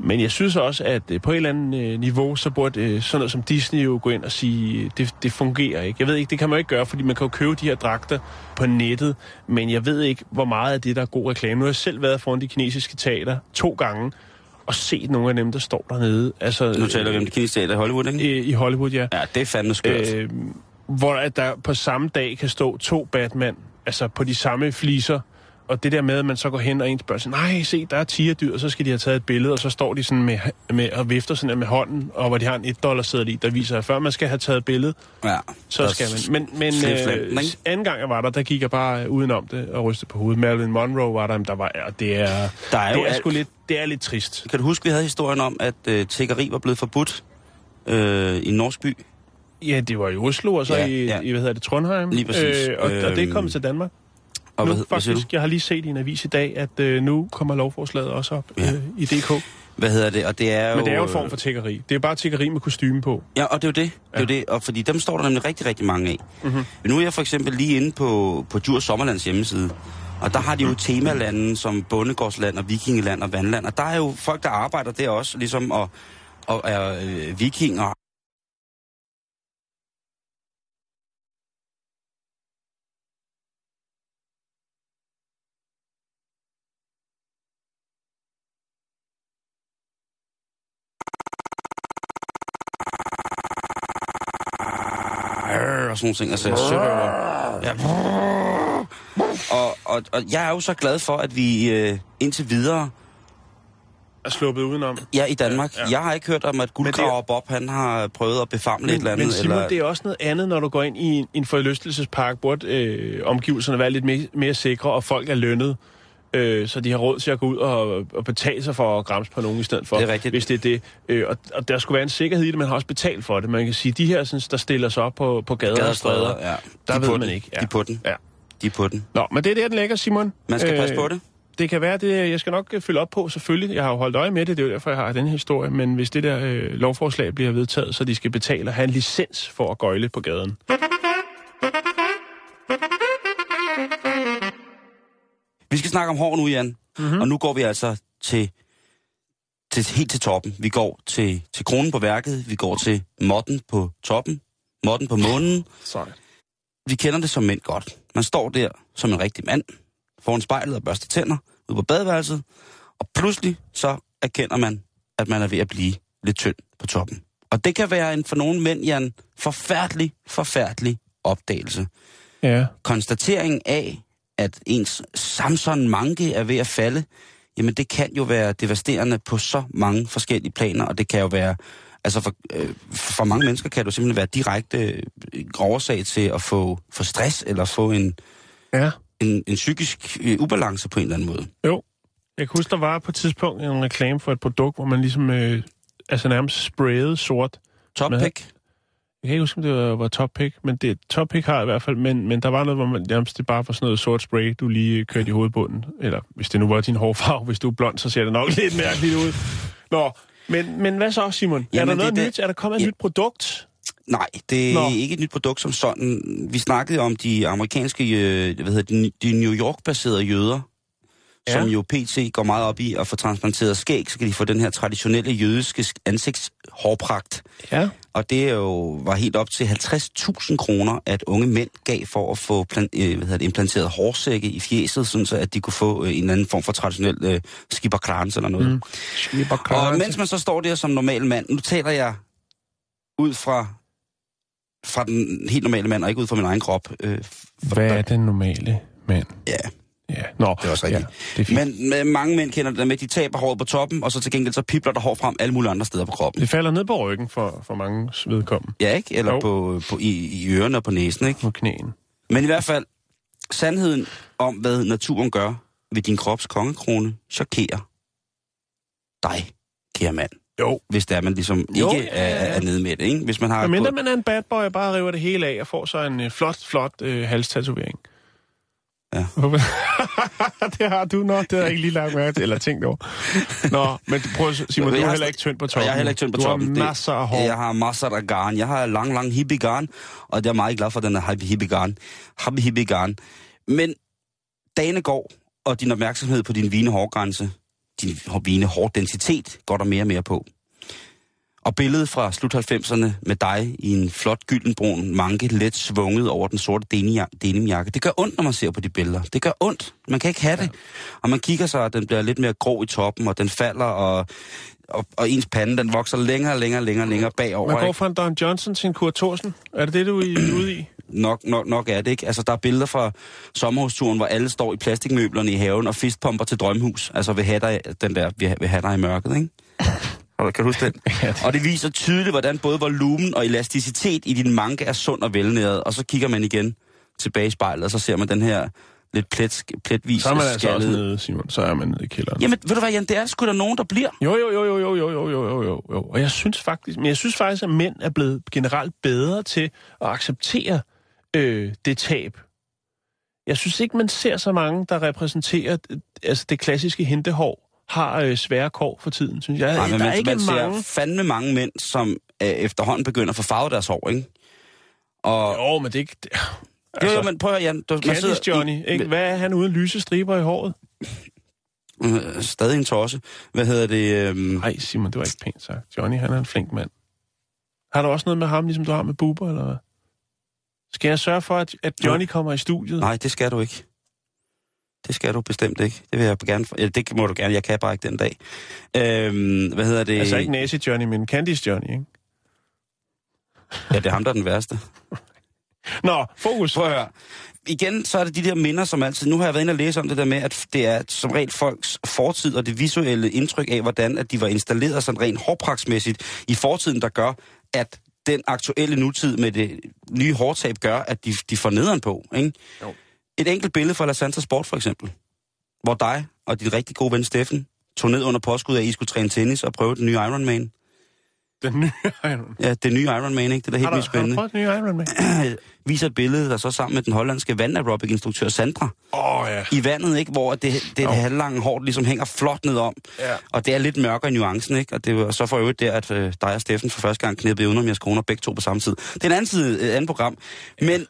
Men jeg synes også, at på et eller andet niveau, så burde sådan noget som Disney jo gå ind og sige, det fungerer ikke. Jeg ved ikke, det kan man jo ikke gøre, fordi man kan jo købe de her dragter på nettet, men jeg ved ikke, hvor meget af det, der er god reklame. Nu har jeg selv været foran de kinesiske teater 2 gange og set nogle af dem, der står dernede. Altså, nu taler vi om de kinesiske teater i Hollywood, ikke? I Hollywood, ja. Ja, det er fandme skørt. Hvor at der på samme dag kan stå 2 Batman, altså på de samme fliser. Og det der med, at man så går hen og en spørger sådan, nej, se, der er tigerdyr, og så skal de have taget et billede, og så står de sådan med og vifter sådan med hånden, og hvor de har en $1-seddel i, der viser, at før man skal have taget billede, ja, så skal man. Men anden gang jeg var der gik jeg bare udenom det og rystede på hovedet. Marilyn Monroe var der, men der var, og det er sgu lidt, det er lidt trist. Kan du huske, vi havde historien om, at tiggeri var blevet forbudt i norsk by? Ja, det var i Oslo, og så i Trondheim. Lige præcis. Og det kom til Danmark. Nu, faktisk, jeg har lige set i en avis i dag, at nu kommer lovforslaget også op i DK. Hvad hedder det? Og det er jo... Men det er jo en form for tiggeri. Det er bare tiggeri med kostyme på. Ja, og det er jo det. Ja. Det er jo det. Og fordi dem står der nemlig rigtig, rigtig mange af. Mm-hmm. Nu er jeg for eksempel lige inde på Djurs Sommerlands hjemmeside. Og der har de jo temalanden som Bondegårdsland og Vikingeland og Vandland. Og der er jo folk, der arbejder der også, ligesom og er vikinger. Og sådan nogle ting, altså server. Ja. Og jeg er jo så glad for, at vi indtil videre er sluppet udenom. Ja, i Danmark. Ja. Jeg har ikke hørt om, at Guldgraver Bob, han har prøvet at befamle et eller andet. Men Simon, eller... det er også noget andet, når du går ind i en forlystelsespark, burde omgivelserne være lidt mere sikre, og folk er lønnet, så de har råd til at gå ud og betale sig for at gramse på nogen i stedet for, det er rigtigt, hvis det er det. Og der skulle være en sikkerhed i det, man har også betalt for det. Man kan sige, de her, synes, der stiller sig op på gader og stræder, ja, der ved man ikke. Ja. De er på den. Ja. De er på den. Nå, men det er der, den ligger, Simon. Man skal passe på det. Det kan være, det jeg skal nok følge op på, selvfølgelig. Jeg har jo holdt øje med det, det er jo derfor, jeg har den her historie. Men hvis det der lovforslag bliver vedtaget, så de skal betale og have en licens for at gøjle på gaden. Vi skal snakke om hår nu, Jan, og nu går vi altså helt til toppen. Vi går til kronen på værket, vi går til måtten på toppen, måtten på månen. Sorry. Vi kender det som mænd godt. Man står der som en rigtig mand, foran spejlet og børster tænder, ude på badeværelset, og pludselig så erkender man, at man er ved at blive lidt tynd på toppen. Og det kan være for nogle mænd, Jan, forfærdelig opdagelse. Ja. Konstateringen af, at ens Samson Manke er ved at falde, jamen det kan jo være devasterende på så mange forskellige planer, og det kan jo være Altså for mange mennesker kan det simpelthen være direkte årsag til at få stress, eller få en psykisk ubalance på en eller anden måde. Jo. Jeg kan huske, der var på et tidspunkt en reklame for et produkt, hvor man ligesom nærmest sprayede sort. Top Pick? Jeg kan ikke huske, om det var Top Pick, men det Top Pick har i hvert fald, men der var noget, hvor man nærmest det bare var sådan noget sort spray, du lige kørte i hovedbunden. Eller hvis det nu var din hårfarve, hvis du er blond, så ser det nok lidt mærkeligt ud. Nå, men hvad så, Simon? Jamen, er der noget nyt? Er der kommet et nyt produkt? Nej, det er ikke et nyt produkt som sådan. Vi snakkede om de amerikanske, de New York-baserede jøder, som jo PT går meget op i at få transplanteret skæg, så kan de få den her traditionelle jødiske ansigtshårpragt. Ja. Og det jo var helt op til 50.000 kroner, at unge mænd gav for at få implanteret hårsække i fjeset, sådan så at de kunne få en eller anden form for traditionel skibberkrans eller noget. Og mens man så står der som normal mand, nu taler jeg ud fra den helt normale mand, og ikke ud fra min egen krop. Hvad er den normale mand? Ja. Ja, det er også rigtigt. Ja, men mange mænd kender det der med, de taber håret på toppen, og så til gengæld så pipler der hår frem alle mulige andre steder på kroppen. Det falder ned på ryggen for mange vedkommende. Ja, ikke? Eller i ørerne og på næsen, ikke? På knæen. Men i hvert fald, sandheden om, hvad naturen gør ved din krops kongekrone, chokerer dig, kære mand. Jo. Hvis det er, man ligesom ikke er nede med det, ikke? Hvis man har... Mindre man er en bad boy, bare river det hele af og får så en flot halstatovering. Ja. Det har du nok, det har jeg ikke lige lagt mærke til, eller tænkt over. Nå, men prøv, Simon, du er heller ikke tynd på toppen. Jeg er heller ikke tynd på toppen. Du har masser af hår. Jeg har masser af garn. Jeg har lang hippie garn, og det er meget glad for, den er hippie garn. Men dagene går, og din opmærksomhed på din vine hårgrænse, din vine hårdensitet, går der mere og mere på. Og billedet fra slut 90'erne med dig i en flot gyldenbrun manke, let svunget over den sorte denimjakke. Det gør ondt, når man ser på de billeder. Det gør ondt. Man kan ikke have det. Og man kigger sig, og den bliver lidt mere grå i toppen, og den falder, og ens pande, den vokser længere bagover. Man går fra en Don Johnson til en Kurt Thorsen. Er det det, du er ude i? Nok er det, ikke? Altså, der er billeder fra sommerhusturen, hvor alle står i plastikmøblerne i haven og fistpumper til drømhus. Altså, vi have dig i mørket, ikke? Kan du huske den? Og det viser tydeligt, hvordan både volumen og elasticitet i din manke er sund og velnæret. Og så kigger man igen tilbage i spejlet, og så ser man den her lidt pletvis skaldede. Så er man altså også nede, Simon. Så er man nede i kælderen. Jamen, ved du hvad, Jan, det er sgu da nogen, der bliver. Jo. Og jeg synes faktisk, at mænd er blevet generelt bedre til at acceptere det tab. Jeg synes ikke, man ser så mange, der repræsenterer det klassiske hentehår. Har svære kår for tiden, synes jeg. Nej, men man ser fandme mange mænd, som efterhånden begynder at få farvet deres hår, ikke? Og... Jo, men det er ikke... Altså, jo, men prøv at Jan... Kattis Johnny, ikke? Hvad er han uden lyse striber i håret? Stadig en tosse. Hvad hedder det? Nej, Simon, det var ikke pænt sagt. Johnny, han er en flink mand. Har du også noget med ham, ligesom du har med Bubber, eller hvad? Skal jeg sørge for, at Johnny kommer i studiet? Nej, det skal du ikke. Det skal du bestemt ikke. Det vil jeg gerne... det må du gerne. Jeg kan bare ikke den dag. Hvad hedder det? Altså ikke Nazi Johnny, men Candice Johnny, ikke? Ja, det er ham, der er den værste. Nå, fokus. Prøv at høre. Igen, så er det de der minder, som altid... Nu har jeg været inde og læse om det der med, at det er som rent folks fortid og det visuelle indtryk af, hvordan at de var installeret sådan rent hårpraksmæssigt i fortiden, der gør, at den aktuelle nutid med det nye hårtab gør, at de får nederen på, ikke? Jo. Et enkelt billede fra La Santa Sport, for eksempel, hvor dig og din rigtig gode ven Steffen tog ned under påskud af, at I skulle træne tennis og prøve den nye Ironman. Den nye Ironman? Ja, den nye Ironman, ikke? Det er da helt vildt spændende. Har du prøvet den nye Ironman? Viser et billede, der så sammen med den hollandske vandaerobic-instruktør Sandra. I vandet, ikke? Hvor det halvlange hår ligesom hænger flot ned om. Yeah. Og det er lidt mørkere i nuancen, ikke? Og det var så for øvrigt der, at dig og Steffen for første gang knæppede udenom jeres kroner, begge to på samme tid. Det er en anden side, et andet program. Men...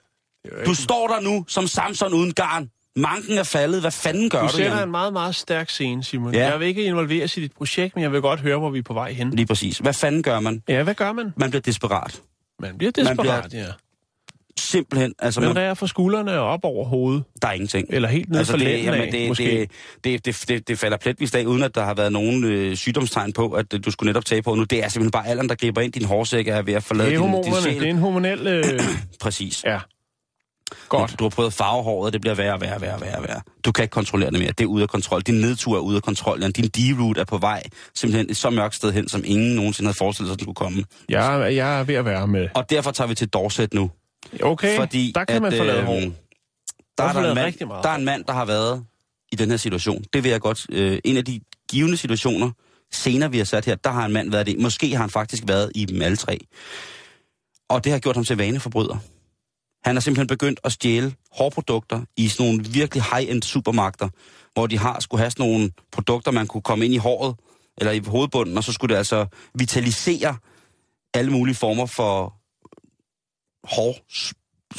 Du står der nu som Samson uden garn. Manken er faldet. Hvad fanden gør du? Du sætter en meget, meget stærk scene, Simon. Ja. Jeg vil ikke involveres i dit projekt, men jeg vil godt høre, hvor vi er på vej hen. Lige præcis. Hvad fanden gør man? Ja, hvad gør man? Man bliver desperat. Man bliver desperat. Simpelthen. Altså, man er fra skuldrene og op over hovedet. Der er ingenting. Eller helt ned altså, for lænden af, måske. Det falder pletvis af, uden at der har været nogen sygdomstegn på, at du skulle netop tage på nu. Det er simpelthen bare alderen, der griber ind. Din hårsæk er ved at forlade din sjæl. Det er en hormonel... Præcis. Ja. Godt. Du har prøvet farvehåret, det bliver værre. Du kan ikke kontrollere det mere. Det er ude af kontrol. Din nedtur er ude af kontrol. Din D-route er på vej simpelthen et så mørkt sted hen, som ingen nogensinde havde forestillet sig, at den skulle komme. Jeg er ved at være med. Og derfor tager vi til Dorset nu. Okay, fordi der kan man forlade hården. Der er en mand, der har været i den her situation. Det vil jeg godt. En af de givende situationer, senere vi har sat her, der har en mand været det. Måske har han faktisk været i dem alle tre. Og det har gjort ham til vaneforbryder. Han har simpelthen begyndt at stjæle hårprodukter i sådan nogle virkelig high-end supermarkeder, hvor de skulle have sådan nogle produkter, man kunne komme ind i håret, eller i hovedbunden, og så skulle det altså vitalisere alle mulige former for hår,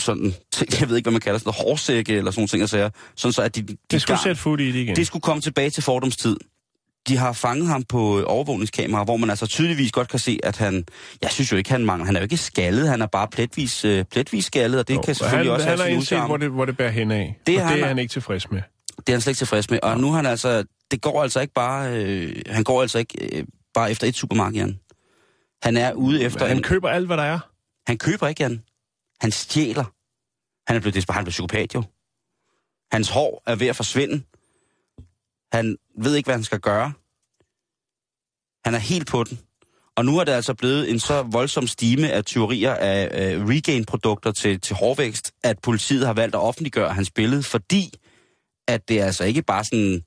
sådan, jeg ved ikke, hvad man kalder sådan noget, hårsække eller sådan nogle ting, sådan så at de skulle sætte fod i det igen. Det skulle komme tilbage til fordomstid. De har fanget ham på overvågningskamera, hvor man altså tydeligvis godt kan se, at han... Jeg synes jo ikke, han mangler. Han er jo ikke skaldet, han er bare pletvis skaldet, og det kan selvfølgelig også have sin udsamme. Han har indset, hvor det bærer hen af, det er han ikke tilfreds med. Det er han slet ikke tilfreds med, og nu han altså... Det går altså ikke bare... han går altså ikke bare efter et supermarked, Jan. Han er ude efter... Han køber alt, hvad der er. Han køber ikke, Jan. Han stjæler. Han er blevet psykopat, jo. Hans hår er ved at forsvinde. Han ved ikke, hvad han skal gøre. Han er helt på den. Og nu er det altså blevet en så voldsom stime af tyverier af regain-produkter til hårvækst, at politiet har valgt at offentliggøre hans billede, fordi at det er altså ikke bare sådan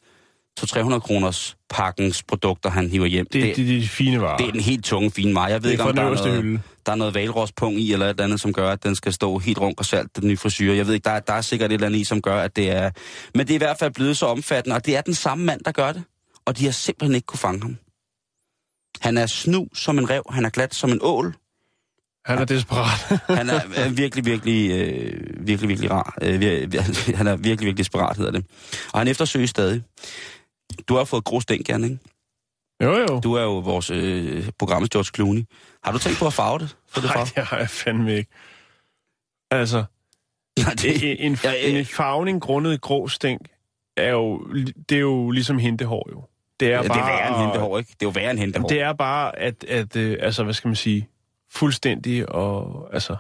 200-300 kroners pakkens produkter, han hiver hjem. Det er de fine varer. Det er den helt tunge, fine vare. Jeg ved ikke, om der er noget valrospung i, eller et eller andet, som gør, at den skal stå helt runk og salt, den nye frisyre. Jeg ved ikke, der er sikkert et eller andet i, som gør, at det er... Men det er i hvert fald blevet så omfattende, og det er den samme mand, der gør det. Og de har simpelthen ikke kunne fange ham. Han er snu som en rev, han er glat som en ål. Han er desperat. Han er virkelig rar. Han er virkelig desperat, hedder det. Og han eftersøger stadig. Du har fået grå stænk, Jan, ikke? Jo. Du er jo vores programmets George Clooney. Har du tænkt på at farve det? Nej, det har jeg fandme ikke. Altså, en farvning grundet grå stænk, det er jo ligesom hentehår, jo. Det er værre end hentehår, ikke? Det er jo værre end hentehår. Det er bare, at hvad skal man sige, fuldstændig og, altså...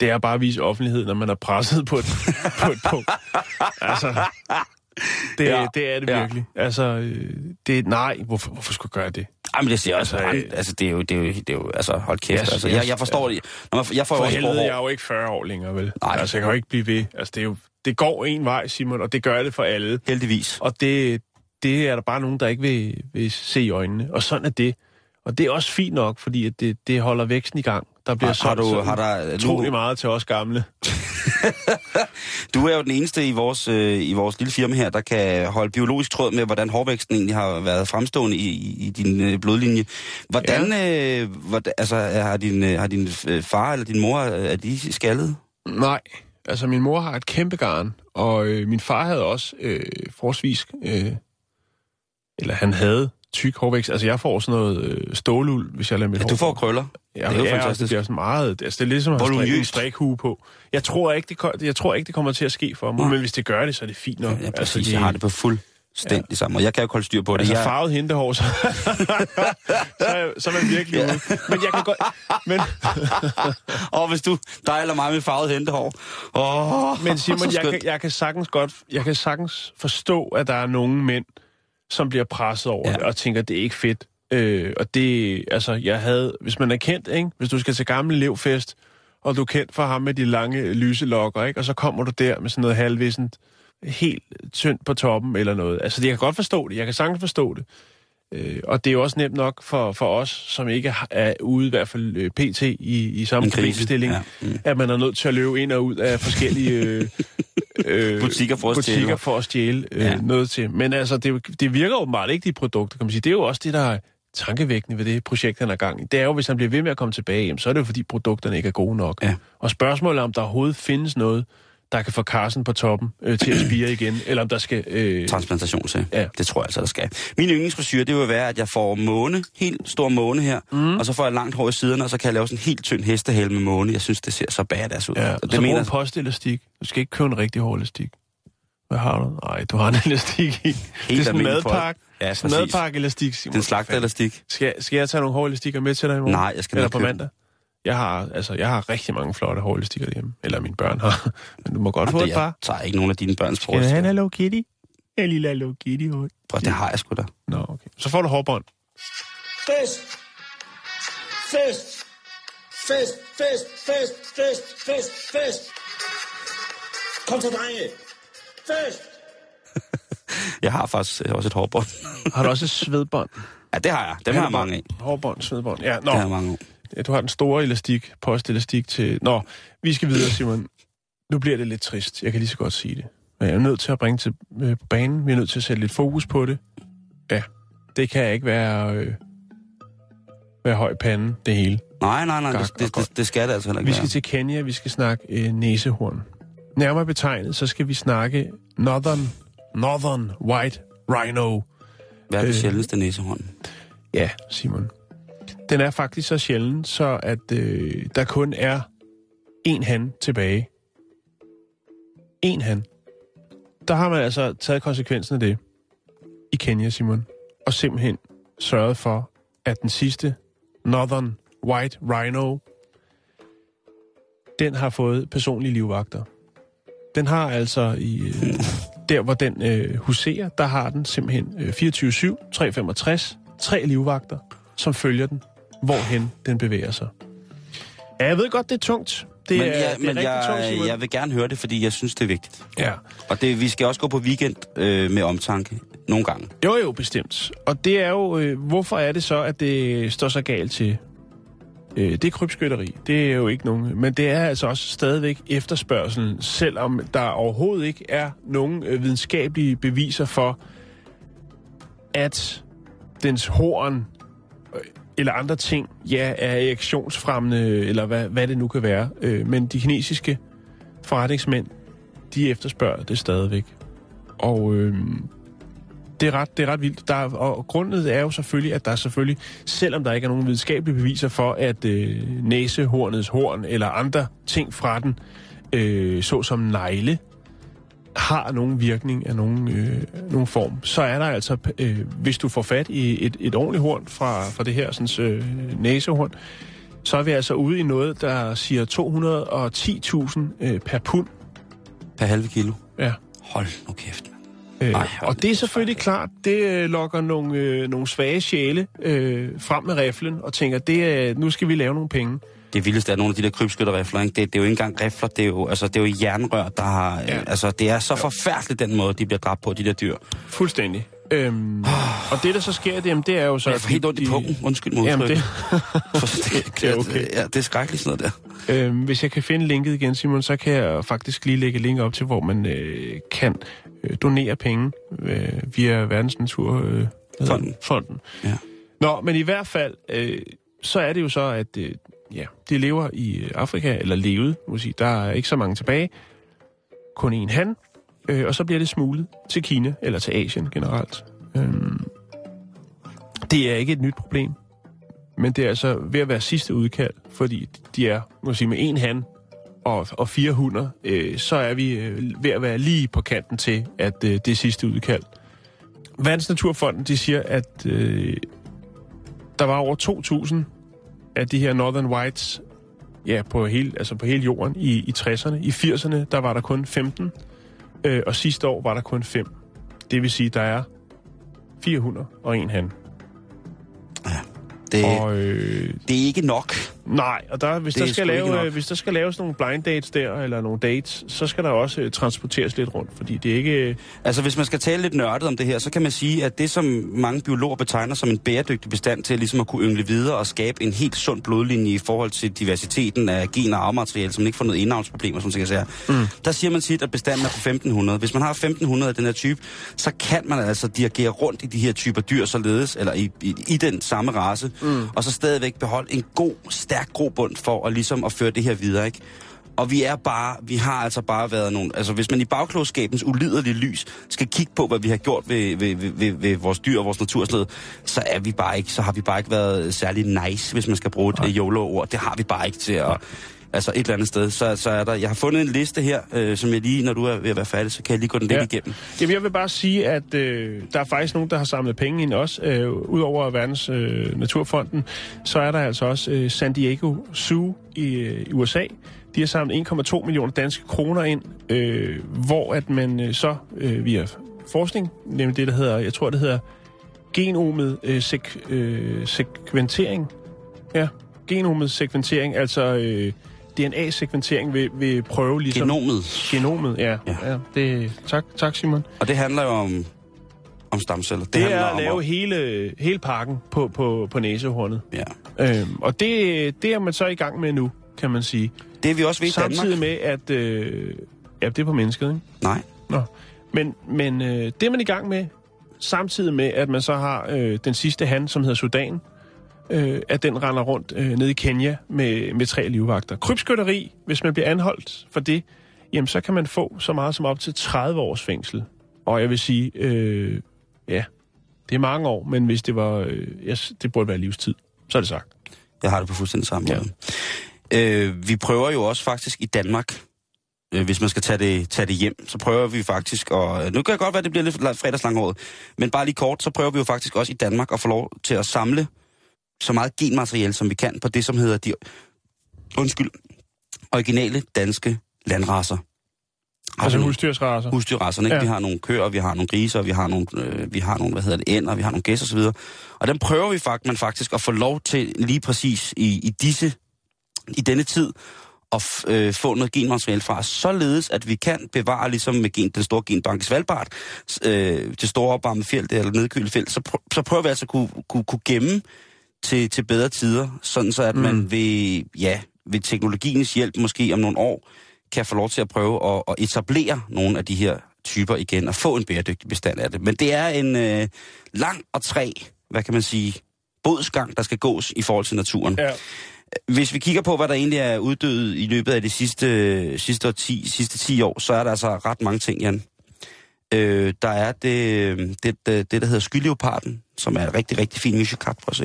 Det er bare at vise offentlighed, når man er presset på et punkt. Altså... Det er det virkelig. Ja. Altså, hvorfor skulle jeg gøre det? Jamen, det siger jeg det er jo hold kæft. Yes, altså, jeg forstår det. Jeg får for helvede, jeg er jo ikke 40 år længere, vel? Nej. Altså, jeg kan jo ikke blive ved. Altså, det går en vej, Simon, og det gør det for alle. Heldigvis. Og det er der bare nogen, der ikke vil se i øjnene. Og sådan er det. Og det er også fint nok, fordi at det holder væksten i gang. Der bliver utrolig meget til os gamle. Du er jo den eneste i vores lille firma her, der kan holde biologisk tråd med, hvordan hårvæksten egentlig har været fremstående i din blodlinje. Hvordan, ja. Har din far eller din mor, er de skaldet? Nej, altså min mor har et kæmpe garn, og min far havde også han havde tyk hårvækst. Altså jeg får sådan noget stålul, hvis jeg lader mit hår. Du får krøller. Ja, det er fantastisk. Det er så meget. Altså, det er ligesom at have en strikhue på. Jeg tror ikke det kommer til at ske for mig, men hvis det gør det, så er det fint nok. Ja, præcis, jeg har det på fuldstændig sammen. Og jeg kan jo holde styr på det. Altså farvet hentehår, så er man virkelig ude. Men jeg kan godt... hvis du dejler mig med farvet hentehår. Men Simon, jeg kan sagtens forstå, at der er nogle mænd, som bliver presset over det, og tænker, det er ikke fedt. Og det, altså, hvis man er kendt, ikke? Hvis du skal til gamle elevfest, og du er kendt for ham med de lange lyse lokker, ikke? Og så kommer du der med sådan noget halvvisent, helt tyndt på toppen eller noget. Altså, jeg kan godt forstå det. Jeg kan sagtens forstå det. Og det er jo også nemt nok for os, som ikke er ude, i hvert fald pt. i samme problemstilling, at man er nødt til at løbe ind og ud af forskellige butikker for at stjæle noget til. Men altså, det virker åbenbart ikke, de produkter, kan man sige. Det er jo også det, der er tankevækkende ved det projekt, han er gang i. Det er jo, hvis han bliver ved med at komme tilbage hjem, så er det jo, fordi produkterne ikke er gode nok. Ja. Og spørgsmålet er, om der overhovedet findes noget, der kan få karsen på toppen til at spire igen, eller om der skal... Transplantation til. Ja. Det tror jeg altså, der skal. Min yndlingsfrisyr, det vil være, at jeg får måne, helt stor måne her, og så får jeg langt hår i siderne, og så kan jeg lave sådan en helt tynd hestehale med måne. Jeg synes, det ser så badass ud. Ja. Og så brug en postelastik. Du skal ikke købe en rigtig hårelastik. Hvad har du? Nej, du har en elastik i. Det er sådan en madpakke. Ja, madpakke-elastik, Simon. Den slagte elastik. Skal jeg tage nogle hårelastikker med til dig i morgen? Nej, jeg skal ikke. Eller på mandag? Jeg har rigtig mange flotte hårelastikker hjemme. Eller mine børn har. Men du må godt få et par. Jeg tager ikke nogen af dine børns hårelastikker. Skal han have Hello Kitty? En lille Hello Kitty hår. Prøv, det har jeg sgu da. Nå, okay. Så får du hårbånd. Fest! Fest! Fest! Fest! Fest! Fest! Fest! Fest! Kom så, drenge! Fest! Jeg har faktisk også et hårbånd. Har du også et svedbånd? Ja, det har jeg. Dem har jeg mange af. Hårbånd, svedbånd. Ja, nå. Det har mange af. Ja, du har den store elastik, postelastik til... Nå, vi skal videre, Simon. Nu bliver det lidt trist. Jeg kan lige så godt sige det. Men jeg er nødt til at bringe til banen. Vi er nødt til at sætte lidt fokus på det. Ja, det kan ikke være... være høj pande, det hele. Nej. Det skal det altså heller ikke. Vi skal til Kenya. Vi skal snakke næsehorn. Nærmere betegnet, så skal vi snakke Northern White Rhino. Hvad er det sjældneste næsehorn? Ja, Simon. Den er faktisk så sjælden, så at der kun er én han tilbage. Én han. Der har man altså taget konsekvensen af det i Kenya, Simon. Og simpelthen sørget for, at den sidste Northern White Rhino, den har fået personlige livvagter. Den har altså i... der, hvor den huserer, der har den simpelthen 24/7, 365, 3 livvagter, som følger den, hvorhen den bevæger sig. Ja, jeg ved godt, det er tungt. Men det er rigtig tungt. Jeg vil gerne høre det, fordi jeg synes, det er vigtigt. Ja. Og det, vi skal også gå på weekend med omtanke nogle gange. Jo, bestemt. Og det er jo, hvorfor er det så, at det står så galt til? Det er krybskytteri. Det er jo ikke nogen... Men det er altså også stadigvæk efterspørgselen, selvom der overhovedet ikke er nogen videnskabelige beviser for, at dens horn eller andre ting, ja, er erektionsfremmende, eller hvad det nu kan være. Men de kinesiske forretningsmænd, de efterspørger det stadigvæk. Og det er ret vildt. Og grundet er jo selvfølgelig, at der selvfølgelig, selvom der ikke er nogen videnskabelige beviser for, at næsehornets horn eller andre ting fra den, såsom negle, har nogen virkning af nogen form, så er der altså, hvis du får fat i et ordentligt horn fra det her sådan, næsehorn, så er vi altså ude i noget, der siger 210.000 per pund. Per halve kilo? Ja. Hold nu kæft. Og det er selvfølgelig klart, det lokker nogle svage sjæle frem med riflen og tænker, nu skal vi lave nogle penge. Det vildeste er nogle af de der krybskytterrifler, ikke? Det er jo ikke engang rifler, det er jo jernrør, der har... Ja. Altså, det er så forfærdeligt, den måde, de bliver dræbt på, de der dyr. Fuldstændig. Og det, der så sker, det er jo så... Jeg får helt ondt i pungen. Undskyld mig. Jamen, det er okay. Ja, det er skrækkeligt sådan noget der. Hvis jeg kan finde linket igen, Simon, så kan jeg faktisk lige lægge link op til, hvor man kan donere penge via Verdens Naturfonden. Ja. Nå, men i hvert fald, så er det jo så, at... Ja, de lever i Afrika, eller levede, må sige. Der er ikke så mange tilbage. Kun en han. Og så bliver det smuglet til Kina, eller til Asien generelt. Det er ikke et nyt problem. Men det er altså ved at være sidste udkald, fordi de er, må sige, med en han og 4 hunder, så er vi ved at være lige på kanten til, at det er sidste udkald. Verdens Naturfonden, de siger, at der var over 2.000 af de her Northern Whites, ja, på hele jorden i 60'erne. I 80'erne, der var der kun 15, og sidste år var der kun 5. Det vil sige, der er 400 og en han. Ja, det er ikke nok. Nej, og hvis der skal laves nogle blind dates der, eller nogle dates, så skal der også transporteres lidt rundt, fordi det er ikke... Altså, hvis man skal tale lidt nørdet om det her, så kan man sige, at det, som mange biologer betegner som en bæredygtig bestand til ligesom at kunne yngle videre og skabe en helt sund blodlinje i forhold til diversiteten af gener og arvemateriale, som ikke får noget indavnsproblemer, som sikkert siger. Der siger man tit, at bestanden er på 1.500. Hvis man har 1.500 af den her type, så kan man altså dirigere rundt i de her typer dyr således, eller i den samme race, og så stadigvæk beholde en god, stærk grobund for at ligesom at føre det her videre, ikke? Og vi har altså bare været nogen, altså hvis man i bagklogskabens ulidelige lys skal kigge på, hvad vi har gjort ved vores dyr og vores natursted, så er vi bare ikke, så har vi bare ikke været særlig nice, hvis man skal bruge det YOLO-ord. Det har vi bare ikke til at... Altså et eller andet sted. Så er der... Jeg har fundet en liste her, som jeg lige, når du er ved at være færdig, så kan jeg lige gå den lidt igennem. Jamen, jeg vil bare sige, at der er faktisk nogen, der har samlet penge ind også. Udover Verdens Naturfonden, så er der altså også San Diego Zoo i USA. De har samlet 1,2 millioner danske kroner ind, hvor at man via forskning, nemlig det, der hedder, jeg tror, det hedder genomet sekventering. Ja, genomet sekventering, altså DNA-sekventering ved prøve ligesom... Genomet, ja. Tak, Simon. Og det handler jo om stamceller. Det er at lave hele pakken på næsehornet. Ja. Og det er man så i gang med nu, kan man sige. Det er vi også ved i Danmark. Samtidig med, at... det er på mennesket, ikke? Nej. Nå. Men det er man i gang med, samtidig med, at man så har den sidste han, som hedder Sudan, at den render rundt nede i Kenya med 3 livvagter. Krybskytteri, hvis man bliver anholdt for det, jamen så kan man få så meget som op til 30 års fængsel. Og jeg vil sige, det er mange år, men hvis det var, det burde være livstid, så er det sagt. Jeg har det på fuldstændig samme måde. Ja. Vi prøver jo også faktisk i Danmark, hvis man skal tage det hjem, så prøver vi faktisk, og nu kan det godt være, at det bliver lidt fredagslanghåret, men bare lige kort, så prøver vi jo faktisk også i Danmark at få lov til at samle så meget genmateriale, som vi kan, på det, som hedder de originale danske landrasser. Altså husdyrsracer. Husdyrsracerne, ikke? Ja. Vi har nogle køer, vi har nogle griser, vi har nogle, ænder, vi har nogle gæs og så videre. Og den prøver vi faktisk at få lov til lige præcis i denne tid, og få noget genmateriale fra, således at vi kan bevare, ligesom med den store genbank i Svalbard, det store opvarmede fjeld, eller nedkølet fjeld, så prøver vi altså at kunne gemme til bedre tider, sådan så at man ved teknologiens hjælp måske om nogle år, kan få lov til at prøve at etablere nogle af de her typer igen, og få en bæredygtig bestand af det. Men det er en lang og træ, hvad kan man sige, bodsgang, der skal gås i forhold til naturen. Ja. Hvis vi kigger på, hvad der egentlig er uddød i løbet af de sidste 10 år, så er der altså ret mange ting, Jan. Der er det der hedder skyleoparden, som er en rigtig, rigtig fin nichekat, prøv at se.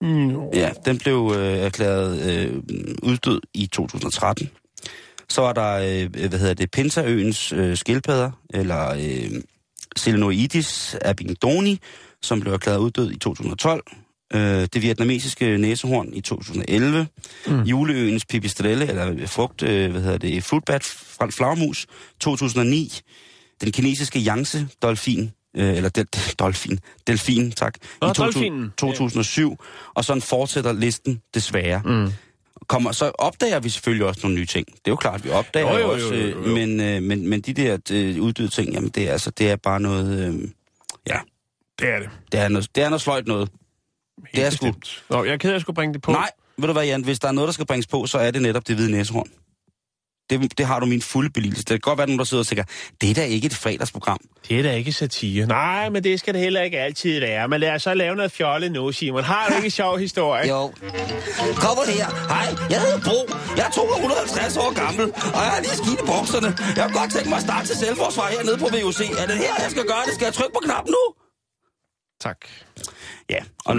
No. Ja, den blev erklæret uddød i 2013. Så er der, Pinsaøens skildpadder, eller Selenoidis abingdoni, som blev erklæret uddød i 2012. Det vietnamesiske næsehorn i 2011, Juleøens pipistrelle, eller flagmus, 2009, den kinesiske Yangtze-dolfin, eller delfin, tak, i 2007, og sådan fortsætter listen desværre. Så opdager vi selvfølgelig også nogle nye ting. Det er jo klart, vi opdager jo også. Men de der uddøde ting, jamen det er, altså, det er bare noget, Det er det. Det er noget sløjt noget. Det er sgu... Nå, jeg er ked af, at jeg skulle bringe det på. Nej, ved du hvad, Jan, hvis der er noget, der skal bringes på, så er det netop det hvide næsehorn. Det har du min fulde belidelse. Det kan godt være, at nogen, der sidder og tænker, det er da ikke et fredagsprogram. Det er da ikke satire. Nej, men det skal det heller ikke altid være. Men lad os så lave noget fjolle nu, Simon. Har du ikke en sjov historie? Jo. Kom her. Hej, jeg hedder Bro. Jeg er 250 år gammel, og jeg har lige skidt i bukserne. Jeg har godt tænkt mig at starte til selvforsvar hernede på VUC. Er det her, jeg skal gøre det? Skal jeg trykke på knappen nu? Tak. Ja, og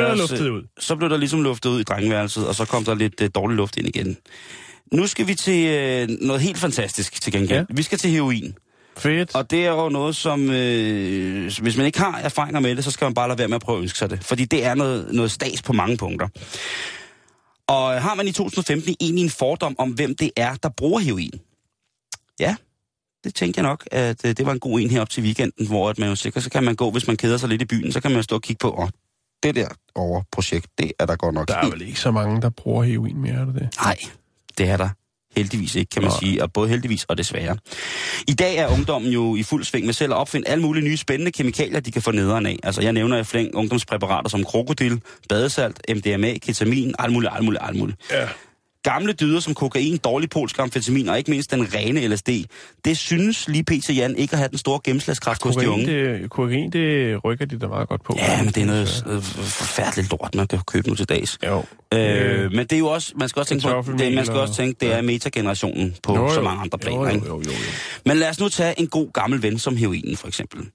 så blev der ligesom luftet ud i drengeværelset, og så kom der lidt dårlig luft ind igen. Nu skal vi til noget helt fantastisk til gengæld. Ja. Vi skal til heroin. Fedt. Og det er jo noget, som hvis man ikke har erfaringer med det, så skal man bare lade være med at prøve at ønske sig det. Fordi det er noget stads på mange punkter. Og har man i 2015 egentlig en fordom om, hvem det er, der bruger heroin? Ja. Det tænkte jeg nok, at det var en god en herop til weekenden, hvor at man jo sikkert, så kan man gå, hvis man keder sig lidt i byen, så kan man jo stå og kigge på, det der over projekt, det er der godt nok. Der er vel ikke så mange, der bruger heroin mere, er det det? Nej, det er der heldigvis ikke, kan man sige, og både heldigvis og desværre. I dag er ungdommen jo i fuld sving med selv at opfinde alle mulige nye spændende kemikalier, de kan få nederen af. Altså jeg nævner i flæng ungdomspræparater som krokodil, badesalt, MDMA, ketamin, alt muligt. Ja. Gamle dyder som kokain, dårlig polsk amfetamin og ikke mindst den rene LSD, det synes lige Peter Jan ikke at have den store gennemslagskraft hos de unge. Kokain, det rykker de da meget godt på. Ja, men det er noget forfærdeligt lort, man kan købe nu til dags. Jo. Men det er jo også, man skal også tænke, det er metagenerationen på så mange andre planer. Jo. Men lad os nu tage en god gammel ven som heroinen, for eksempel.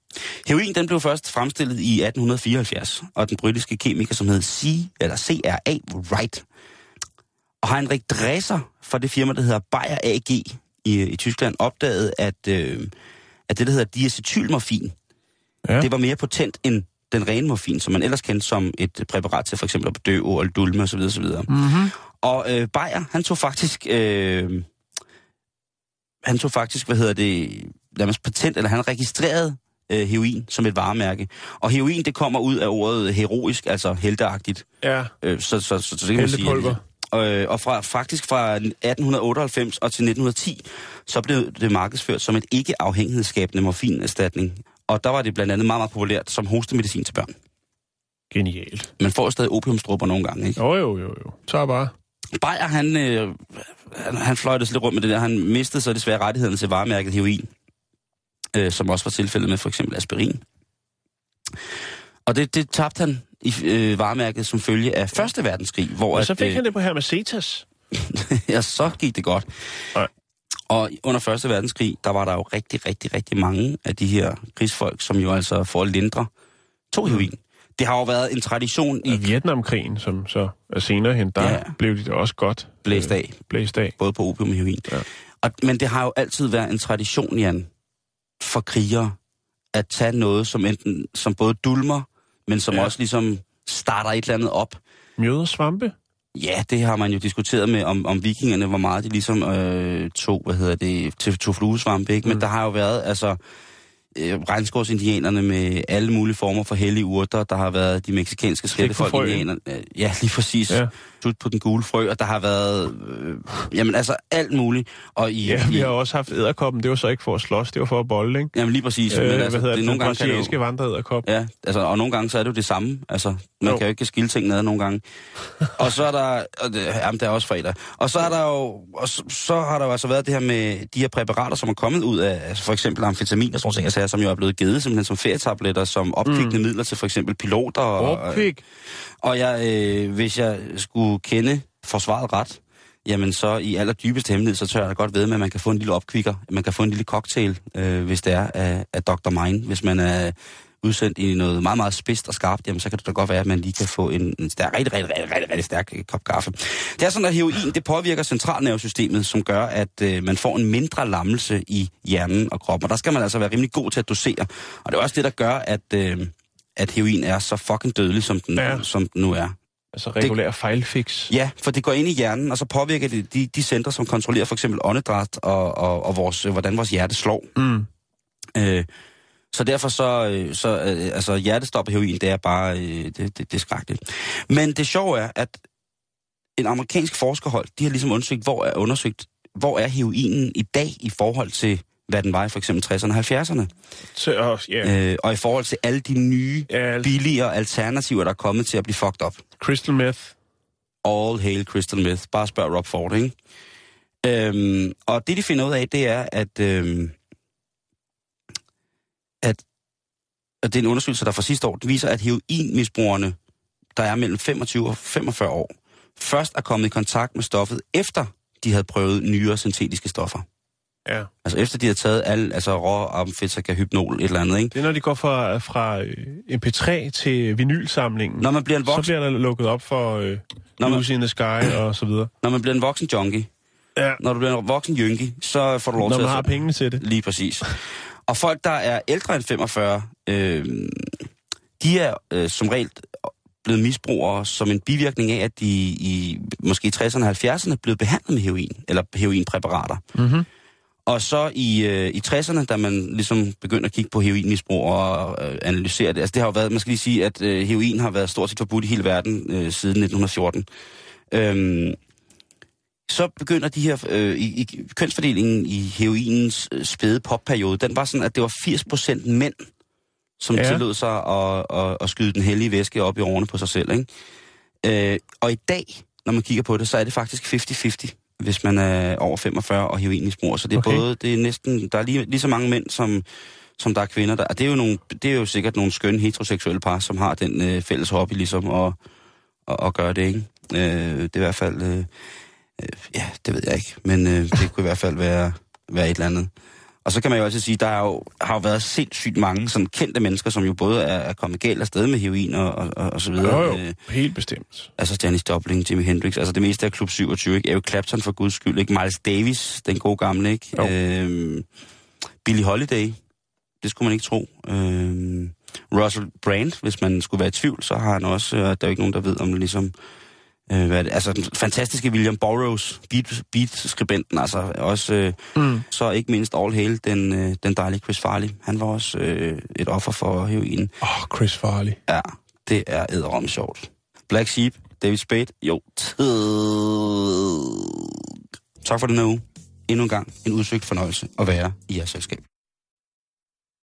Heroin, den blev først fremstillet i 1874, og den britiske kemiker, som hed C.R.A. Wright. Og Heinrich Dresser fra det firma, der hedder Bayer AG i Tyskland, opdagede, at det, der hedder diacetylmorfin, ja, det var mere potent end den rene morfin, som man ellers kendte som et præparat til for eksempel at bedøve og dulme osv. Mm-hmm. Og Bayer, han tog faktisk... han registrerede heroin som et varemærke. Og heroin, det kommer ud af ordet heroisk, altså helteagtigt. Ja. Så det kan man sige. Og fra 1898 og til 1910, så blev det markedsført som et ikke-afhængighedsskabende morfinerstatning. Og der var det blandt andet meget, meget populært som hostemedicin til børn. Genialt. Man får stadig opiumstrupper nogle gange, ikke? Jo. Så bare. Bayer, han fløjtede lidt rundt med det der. Han mistede så desværre rettigheden til varemærket heroin, som også var tilfældet med for eksempel aspirin. Og det tabte han i varemærket som følge af Første Verdenskrig, hvor... Og så fik han det på Hermacetas. Ja, så gik det godt. Nej. Og under Første Verdenskrig, der var der jo rigtig, rigtig, rigtig mange af de her krigsfolk, som jo altså for at lindre tog heroin. Det har jo været en tradition i... Vietnamkrigen, som så er senere hen, der blev det også godt... Blæst af. Både på opium og heroin. Ja. Men det har jo altid været en tradition, Jan, for krigere, at tage noget, som både dulmer, men som også ligesom starter et eller andet op. Mjød og svampe? Ja, det har man jo diskuteret med, om vikingerne, hvor meget de ligesom tog fluesvampe, ikke? Men der har jo været, altså... regnskovsindianerne med alle mulige former for hellige urter. Der har været de meksikanske skættefolk-indianerne. Ja, lige præcis. Ja. Slut på den gule frø, og der har været... jamen altså, alt muligt. Og vi har også haft edderkoppen. Det var så ikke for at slås, det var for at bolle, ikke? Jamen lige præcis. Den brasilianske vandreedderkop. Ja, altså, og nogle gange så er det jo det samme. Altså, man kan jo ikke skille ting ned nogle gange. Og så er der... jamen, det er også fredag. Og så er der jo... Og så har der jo altså været det her med de her præparater, som er kommet ud af altså, for eksempel amfetamin og sådan ting, som jo er blevet givet simpelthen som ferietabletter, som opkvikkende midler til for eksempel piloter. Og jeg, hvis jeg skulle kende forsvaret ret, jamen så i allerdybeste hemmelighed, så tør jeg da godt ved med, at man kan få en lille opkvikker, man kan få en lille cocktail, hvis det er af Dr. Mind. Hvis man er udsendt i noget meget, meget spidst og skarpt, jamen så kan det da godt være, at man lige kan få en stærk, rigtig stærk kop kaffe. Det er sådan, at heroin, det påvirker centralnervesystemet, som gør, at man får en mindre lammelse i hjernen og kroppen. Og der skal man altså være rimelig god til at dosere. Og det er også det, der gør, at heroin er så fucking dødelig, som den nu er. Altså regulær fejlfix. Ja, for det går ind i hjernen, og så påvirker det de centre, som kontrollerer for eksempel åndedræt og hvordan vores hjerte slår. Mm. Så derfor så hjertestop og heroin, det er bare, det er skrækkeligt. Men det sjove er, at en amerikansk forskerhold, de har ligesom undersøgt, hvor er heroinen i dag i forhold til, hvad den var i for eksempel 60'erne og 70'erne. Og i forhold til alle de nye, billigere alternativer, der er kommet til at blive fucked up. Crystal meth. All hail crystal meth. Bare spørg Rob Ford, ikke? Og det, de finder ud af, det er, at... og det er en undersøgelse, der fra sidste år, det viser, at heroinmisbrugerne, der er mellem 25 og 45 år, først er kommet i kontakt med stoffet, efter de havde prøvet nyere syntetiske stoffer. Ja. Altså efter de havde taget rå, amfetika, hypnol, et eller andet, ikke? Det er, når de går fra MP3 til vinylsamlingen. Når man bliver en voksen... Så bliver der lukket op for Lucy in the Sky og så videre. Når man bliver en voksen junkie, når du bliver en voksen junkie, så får du lov til at... Når man har pengene til det. Lige præcis. Og folk, der er ældre end 45, de er som regel blevet misbrugere som en bivirkning af, at de i måske 60'erne og 70'erne blev behandlet med heroin, eller heroinpræparater. Mm-hmm. Og så i 60'erne, da man ligesom begyndte at kigge på heroinmisbrug og analysere det, altså det har jo været, man skal lige sige, at heroin har været stort set forbudt i hele verden siden 1914. Så begynder de her, kønsfordelingen i heroinens spæde popperiode, den var sådan, at det var 80% mænd, som tillod sig at skyde den hellige væske op i årene på sig selv, ikke? Og i dag, når man kigger på det, så er det faktisk 50-50, hvis man er over 45 og heroinmisbruger. Så det er det er næsten, der er lige så mange mænd, som der er kvinder. Der, og det er jo sikkert nogle skønne heteroseksuelle par, som har den fælles hobby ligesom at gøre det, ikke? Det er i hvert fald... ja, det ved jeg ikke, men det kunne i hvert fald være et eller andet. Og så kan man jo også sige, der har jo været sindssygt mange sådan kendte mennesker, som jo både er kommet galt afsted med heroin og så videre. Jo, helt bestemt. Altså Janis Joplin, Jimi Hendrix, altså det meste af Klub 27, ikke? Eric Clapton for guds skyld, ikke? Miles Davis, den gode gamle, ikke? Billie Holiday, det skulle man ikke tro. Russell Brand, hvis man skulle være i tvivl, så har han også, der er jo ikke nogen, der ved om ligesom... altså den fantastiske William Burroughs, beat-skribenten, altså også, så ikke mindst all hail den dejlige Chris Farley. Han var også et offer for heroinen. Chris Farley. Ja, det er edderom sjovt. Black Sheep, David Spade, jo. Tak for den her uge. Endnu en gang en udsøgt fornøjelse at være i jeres selskab.